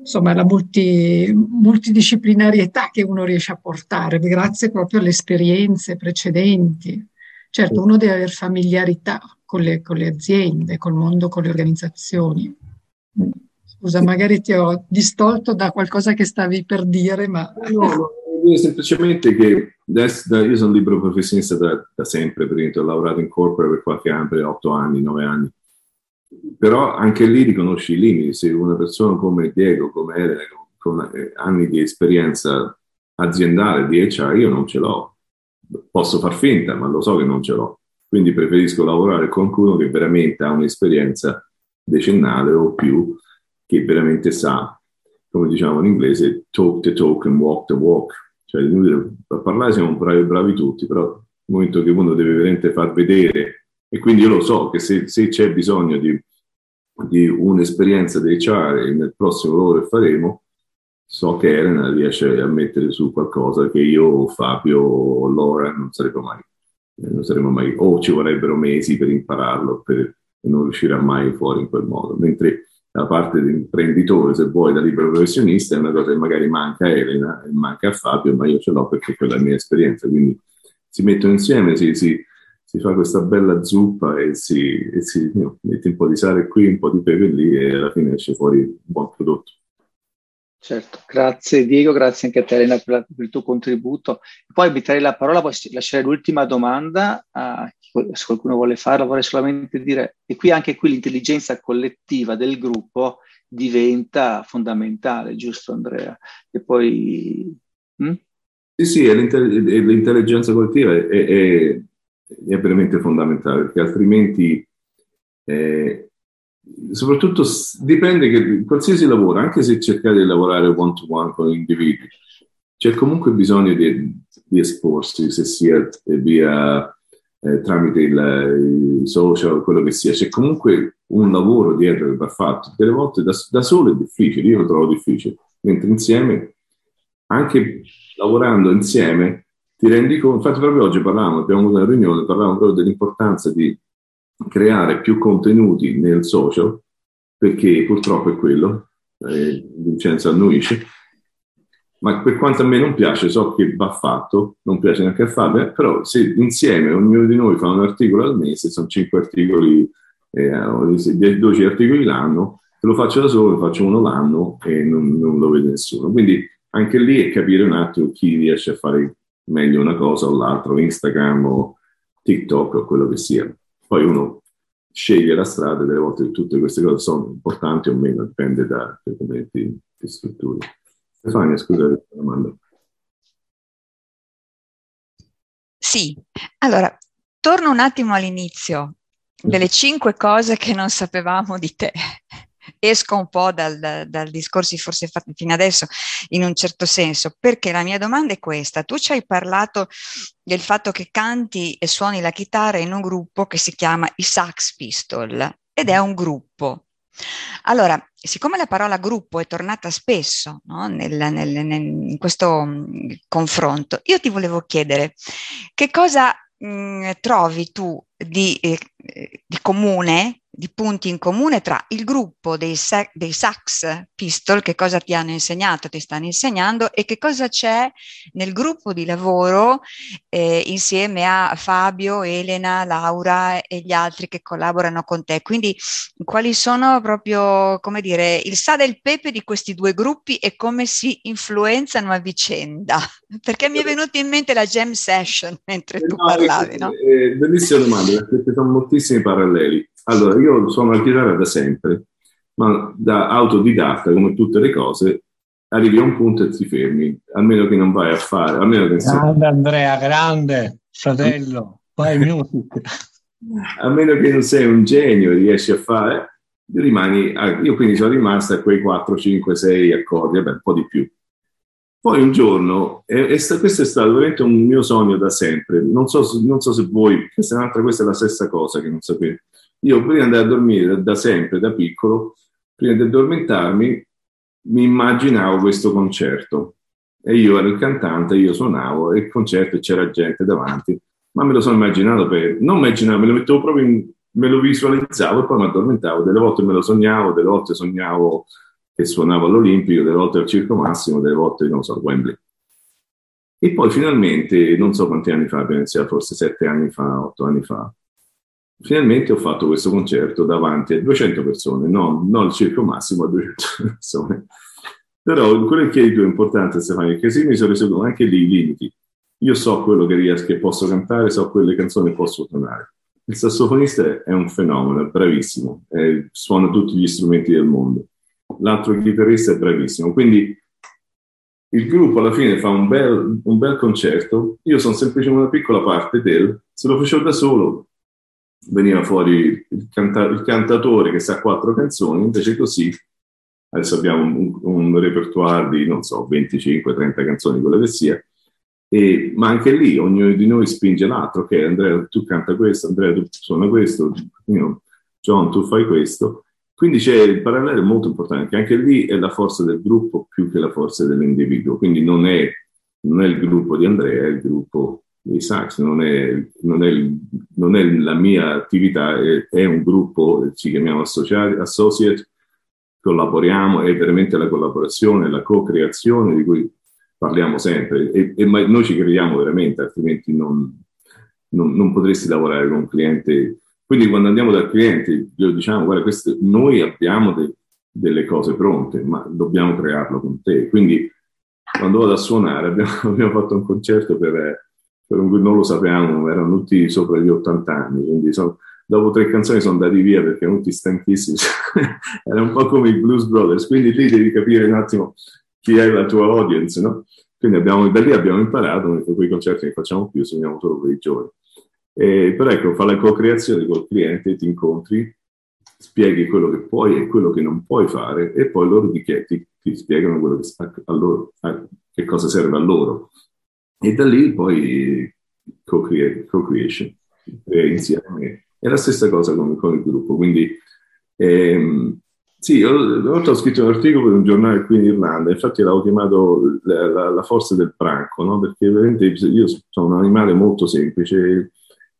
insomma, la multi, multidisciplinarietà che uno riesce a portare, grazie proprio alle esperienze precedenti. Certo, uno deve avere familiarità con le, con le aziende, col mondo, con le organizzazioni. Scusa, magari ti ho distolto da qualcosa che stavi per dire, ma... No, no, semplicemente che io sono libero professionista da, da sempre, perché ho lavorato in corporate per qualche anno, per otto anni, nove anni. Però anche lì riconosci i limiti. Se una persona come Diego, come Elena, con anni di esperienza aziendale, di acca erre, io non ce l'ho. Posso far finta, ma lo so che non ce l'ho. Quindi preferisco lavorare con qualcuno che veramente ha un'esperienza decennale o più, che veramente sa, come diciamo in inglese, talk the talk and walk the walk. Cioè, a parlare siamo bravi, bravi tutti, però nel momento che uno deve veramente far vedere, e quindi io lo so che se, se c'è bisogno di, di un'esperienza di acca erre nel prossimo lavoro che faremo, so che Elena riesce a mettere su qualcosa che io, Fabio o Laura non saremo mai, non saremo mai, o ci vorrebbero mesi per impararlo, per non riuscirà mai fuori in quel modo. Mentre la parte di imprenditore, se vuoi, da libero professionista, è una cosa che magari manca a Elena, manca a Fabio, ma io ce l'ho perché quella è la mia esperienza. Quindi si mettono insieme, si, si, si fa questa bella zuppa e si, e si no, mette un po' di sale qui, un po' di pepe lì e alla fine esce fuori un buon prodotto. Certo, grazie Diego, grazie anche a te Elena per, la, per il tuo contributo. Poi abiterei la parola, puoi lasciare l'ultima domanda a se qualcuno vuole farlo. Vorrei solamente dire, e qui anche qui l'intelligenza collettiva del gruppo diventa fondamentale, giusto Andrea? E poi... Hm? Sì, sì, è l'intelligenza collettiva è, è, è veramente fondamentale, perché altrimenti, eh, soprattutto dipende che qualsiasi lavoro, anche se cercate di lavorare one-to-one con gli individui, c'è comunque bisogno di, di esporsi, se sia via... Eh, tramite il, il social, quello che sia, c'è comunque un lavoro dietro che va fatto. Delle volte da, da solo è difficile, io lo trovo difficile, mentre insieme, anche lavorando insieme, ti rendi conto. Infatti proprio oggi parlavamo, abbiamo avuto una riunione, parlavamo proprio dell'importanza di creare più contenuti nel social, perché purtroppo è quello, eh, Vincenzo annuisce, ma per quanto a me non piace, so che va fatto, non piace neanche a Fabio, però se insieme ognuno di noi fa un articolo al mese, sono cinque articoli, eh, dodici articoli l'anno, se lo faccio da solo, faccio uno l'anno e non, non lo vede nessuno. Quindi anche lì è capire un attimo chi riesce a fare meglio una cosa o l'altra, Instagram o TikTok o quello che sia. Poi uno sceglie la strada, delle volte tutte queste cose sono importanti o meno, dipende da come ti strutturi. Stefania, scusa la domanda. Sì, allora, torno un attimo all'inizio, delle cinque cose che non sapevamo di te. Esco un po' dal, dal discorso forse fatto fino adesso, in un certo senso, perché la mia domanda è questa. Tu ci hai parlato del fatto che canti e suoni la chitarra in un gruppo che si chiama i Sax Pistols, ed è un gruppo. Allora, siccome la parola gruppo è tornata spesso, no, nel, nel, nel, in questo mh, confronto, io ti volevo chiedere che cosa mh, trovi tu di, eh, di comune di punti in comune tra il gruppo dei, se- dei Sax Pistols, che cosa ti hanno insegnato, ti stanno insegnando, e che cosa c'è nel gruppo di lavoro eh, insieme a Fabio, Elena, Laura e gli altri che collaborano con te. Quindi quali sono proprio, come dire, il sale e il pepe di questi due gruppi e come si influenzano a vicenda? Perché mi è venuta in mente la jam session mentre tu no, parlavi, no? Eh, bellissima domanda, perché sono moltissimi paralleli. Allora, io sono al chitarra da sempre, ma da autodidatta, come tutte le cose, arrivi a un punto e ti fermi, almeno che non vai a fare. Almeno che grande Andrea, grande, fratello, vai music. A meno che non sei un genio e riesci a fare, rimani. A, io quindi sono rimasto a quei quattro, cinque, sei accordi, vabbè, un po' di più. Poi un giorno, e, e sta, questo è stato veramente un mio sogno da sempre, non so, non so se voi, questa è un'altra, questa è la stessa cosa che non sapete. Io prima di andare a dormire, da sempre, da piccolo, prima di addormentarmi, mi immaginavo questo concerto. E io ero il cantante, io suonavo, e il concerto c'era gente davanti. Ma me lo sono immaginato per... Non immaginavo, me lo mettevo proprio in, me lo visualizzavo e poi mi addormentavo. Delle volte me lo sognavo, delle volte sognavo che suonavo all'Olimpico, delle volte al Circo Massimo, delle volte, non so, a Wembley. E poi finalmente, non so quanti anni fa, penso, forse sette anni fa, otto anni fa, finalmente ho fatto questo concerto davanti a duecento persone, no, non al Circo Massimo, a duecento persone. Però quello che è più importante, Stefano, è che sì, mi sono reso conto anche dei limiti. Io so quello che riesco, che posso cantare, so quelle canzoni che posso suonare. Il sassofonista è un fenomeno, è bravissimo, è, suona tutti gli strumenti del mondo. L'altro chitarrista è bravissimo. Quindi il gruppo alla fine fa un bel, un bel concerto. Io sono semplicemente una piccola parte del... Se lo facevo da solo... veniva fuori il, canta- il cantatore che sa quattro canzoni, invece così adesso abbiamo un, un repertoire di, non so, venticinque trenta canzoni, quello che sia, e, ma anche lì ognuno di noi spinge l'altro, ok, Andrea tu canta questo, Andrea tu suona questo, io, John tu fai questo, quindi c'è il parallelo molto importante, che anche lì è la forza del gruppo più che la forza dell'individuo, quindi non è, non è il gruppo di Andrea, è il gruppo dei Sax, non è, non, è, non è la mia attività, è, è un gruppo, ci chiamiamo associati, associate, collaboriamo, è veramente la collaborazione, la co-creazione di cui parliamo sempre, e, e ma noi ci crediamo veramente, altrimenti non, non, non potresti lavorare con un cliente. Quindi quando andiamo dal cliente, io diciamo, guarda, questo, noi abbiamo de, delle cose pronte, ma dobbiamo crearlo con te. Quindi quando vado a suonare, abbiamo, abbiamo fatto un concerto per... non lo sapevamo, erano tutti sopra gli ottanta anni, quindi sono, dopo tre canzoni sono andati via perché erano tutti stanchissimi, era un po' come i Blues Brothers, quindi lì devi capire un attimo chi è la tua audience, no? Quindi abbiamo, da lì abbiamo imparato, quei concerti che facciamo più, suoniamo solo per i giovani. E, però ecco, fa la co-creazione col cliente, ti incontri, spieghi quello che puoi e quello che non puoi fare, e poi loro ti, ti, ti spiegano quello che, a loro, a, che cosa serve a loro. E da lì poi co-creation, eh, insieme. È la stessa cosa con, con il gruppo. Quindi, ehm, sì, una volta ho scritto un articolo per un giornale qui in Irlanda, infatti l'avevo chiamato la, la, la forza del branco, no? Perché veramente io sono un animale molto semplice,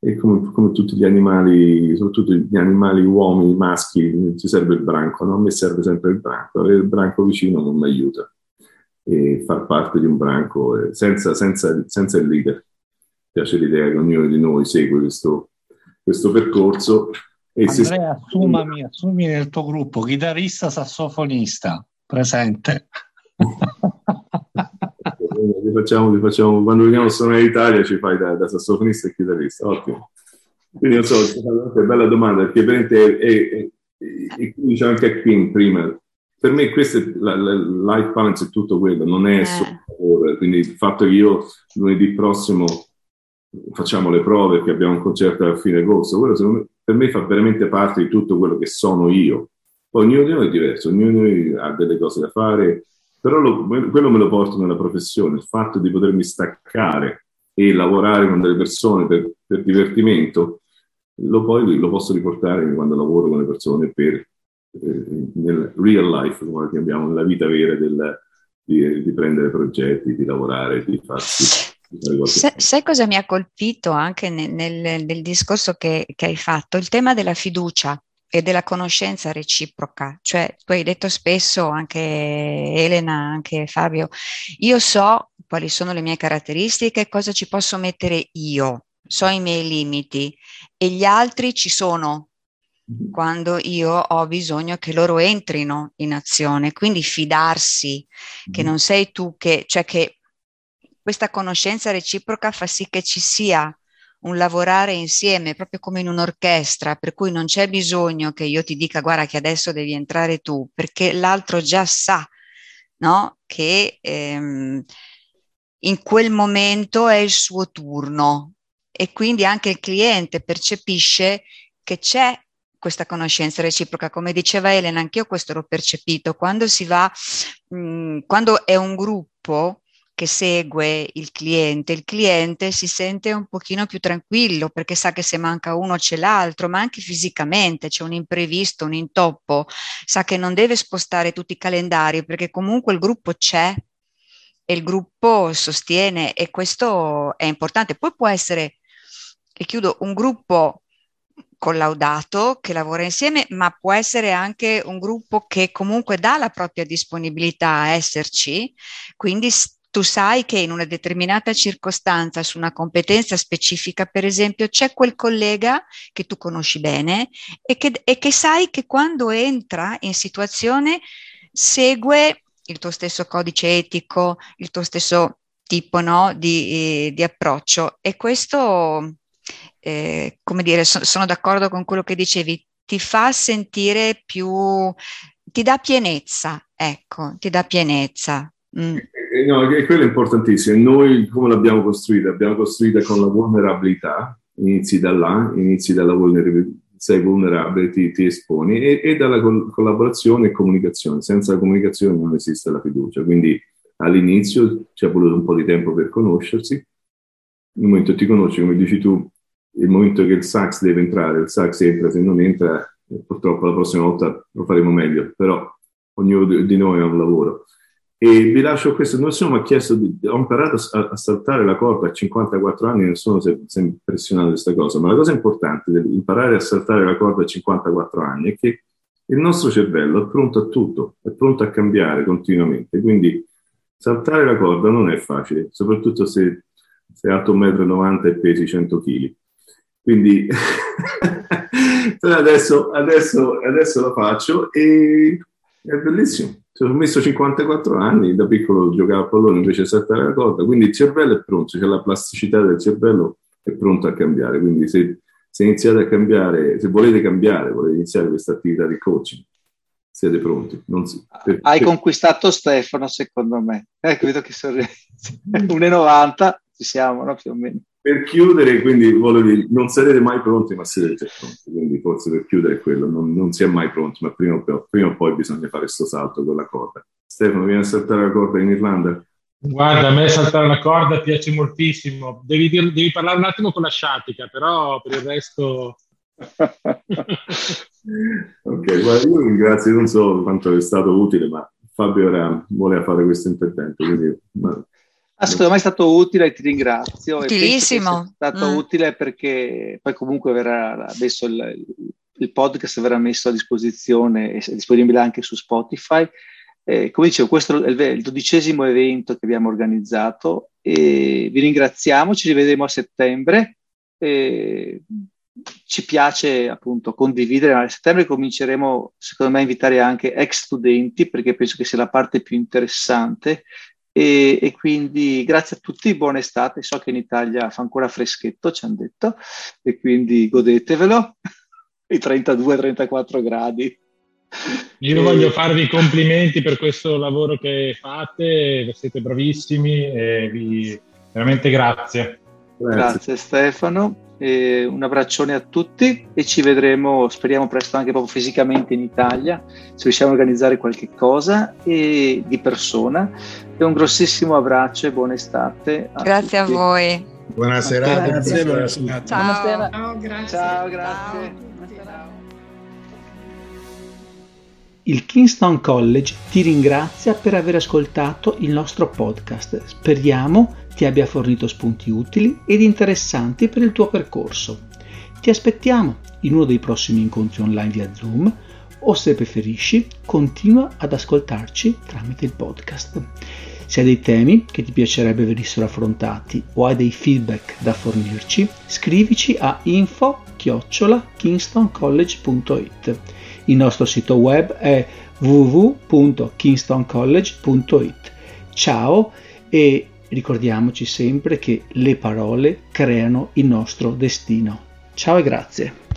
e come, come tutti gli animali, soprattutto gli animali uomini, maschi, ci serve il branco, no? A me serve sempre il branco, avere il branco vicino non mi aiuta. E far parte di un branco senza, senza, senza il leader. Mi piace l'idea che ognuno di noi segue questo, questo percorso. E Andrea, se... assumami, assumi nel tuo gruppo chitarrista sassofonista presente. Li facciamo, li facciamo. Quando veniamo a suonare in Italia ci fai da, da sassofonista e chitarrista, ottimo. Quindi non so, è bella domanda, perché veramente e qui dicevo anche a Kim prima. Per me questo è la, la life balance, è tutto quello, non è solo, quindi il fatto che io lunedì prossimo facciamo le prove, che abbiamo un concerto a fine agosto, quello secondo me, per me fa veramente parte di tutto quello che sono io. Poi ognuno di noi è diverso, ognuno di noi ha delle cose da fare, però lo, quello me lo porto nella professione, il fatto di potermi staccare e lavorare con delle persone per, per divertimento, lo poi lo posso riportare quando lavoro con le persone per... nel real life, come abbiamo nella vita vera del, di, di prendere progetti, di lavorare, di farsi. Sai, sai cosa mi ha colpito anche nel, nel, nel discorso che, che hai fatto? Il tema della fiducia, e della conoscenza reciproca. Cioè, tu hai detto spesso, anche Elena, anche Fabio, io so quali sono le mie caratteristiche, cosa ci posso mettere io, so i miei limiti, e gli altri ci sono quando io ho bisogno che loro entrino in azione. Quindi fidarsi che non sei tu che, cioè che questa conoscenza reciproca fa sì che ci sia un lavorare insieme, proprio come in un'orchestra, per cui non c'è bisogno che io ti dica guarda che adesso devi entrare tu, perché l'altro già sa, no? Che ehm, in quel momento è il suo turno, e quindi anche il cliente percepisce che c'è questa conoscenza reciproca. Come diceva Elena, anch'io questo l'ho percepito, quando si va, mh, quando è un gruppo che segue il cliente, il cliente si sente un pochino più tranquillo perché sa che se manca uno c'è l'altro, ma anche fisicamente c'è un imprevisto, un intoppo, sa che non deve spostare tutti i calendari perché comunque il gruppo c'è e il gruppo sostiene, e questo è importante. Poi può essere, e chiudo, un gruppo collaudato che lavora insieme, ma può essere anche un gruppo che comunque dà la propria disponibilità a esserci, quindi tu sai che in una determinata circostanza, su una competenza specifica, per esempio, c'è quel collega che tu conosci bene e che, e che sai che quando entra in situazione segue il tuo stesso codice etico, il tuo stesso tipo, no, di, eh, di approccio. E questo, eh, come dire, so, sono d'accordo con quello che dicevi, ti fa sentire più, ti dà pienezza, ecco, ti dà pienezza. Mm. No, e quello è importantissimo. Noi come l'abbiamo costruita? Abbiamo costruita con la vulnerabilità, inizi da là, inizi dalla vulnerabilità, sei vulnerabile, ti, ti esponi, e, e dalla col- collaborazione e comunicazione. Senza la comunicazione non esiste la fiducia, quindi all'inizio ci è voluto un po' di tempo per conoscersi. Nel momento che ti conosci, come dici tu, il momento che il sax deve entrare, il sax entra, se non entra purtroppo la prossima volta lo faremo meglio, però ognuno di noi ha un lavoro. E vi lascio questo, nessuno mi ha chiesto, di, ho imparato a, a saltare la corda a cinquantaquattro anni, non sono sempre impressionato di questa cosa, ma la cosa importante dell'imparare a saltare la corda a cinquantaquattro anni è che il nostro cervello è pronto a tutto, è pronto a cambiare continuamente, quindi saltare la corda non è facile, soprattutto se sei alto un metro e novanta e pesi cento chili. Quindi adesso, adesso, adesso la faccio e è bellissimo. Ho messo cinquantaquattro anni, da piccolo giocavo a pallone invece di saltare la corda, quindi il cervello è pronto, cioè la plasticità del cervello è pronta a cambiare, quindi se, se iniziate a cambiare, se volete cambiare, volete iniziare questa attività di coaching, siete pronti. Non si, per, Hai per... conquistato Stefano, secondo me, eh, credo che sorride, uno e novanta ci siamo, no? Più o meno. Per chiudere, quindi voglio dire, non sarete mai pronti, ma siete pronti, quindi forse per chiudere quello, non, non si è mai pronti, ma prima o, poi, prima o poi bisogna fare questo salto con la corda. Stefano, vieni a saltare la corda in Irlanda? Guarda, a me saltare la corda piace moltissimo, devi, dir, devi parlare un attimo con la sciatica, però per il resto... Ok, guarda, io ringrazio, non so quanto è stato utile, ma Fabio ora voleva fare questo intervento, quindi... Ma... Ah, secondo me è stato utile e ti ringrazio. Utilissimo. È stato mm. utile perché poi comunque verrà adesso il, il podcast verrà messo a disposizione, è disponibile anche su Spotify. Eh, come dicevo, questo è il, il dodicesimo evento che abbiamo organizzato e vi ringraziamo, ci rivedremo a settembre. Eh, ci piace appunto condividere, ma a settembre cominceremo secondo me a invitare anche ex studenti perché penso che sia la parte più interessante. E, e quindi grazie a tutti, buona estate, so che in Italia fa ancora freschetto, ci hanno detto, e quindi godetevelo i trentadue trentaquattro gradi. Io e... voglio farvi i complimenti per questo lavoro che fate, siete bravissimi e vi... veramente grazie. grazie grazie Stefano, e un abbraccione a tutti e ci vedremo, speriamo presto anche proprio fisicamente in Italia, se riusciamo a organizzare qualche cosa e di persona, e un grossissimo abbraccio e buona estate a grazie tutti. A voi buonasera, grazie. Grazie. Buonasera. Ciao. Buonasera. Ciao, grazie. Ciao, grazie. Ciao. Il Kingston College ti ringrazia per aver ascoltato il nostro podcast, speriamo ti abbia fornito spunti utili ed interessanti per il tuo percorso. Ti aspettiamo in uno dei prossimi incontri online via Zoom o, se preferisci, continua ad ascoltarci tramite il podcast. Se hai dei temi che ti piacerebbe venissero affrontati o hai dei feedback da fornirci, scrivici a info chiocciola kingston college punto it. Il nostro sito web è w w w punto kingston college punto it. Ciao e ricordiamoci sempre che le parole creano il nostro destino. Ciao e grazie.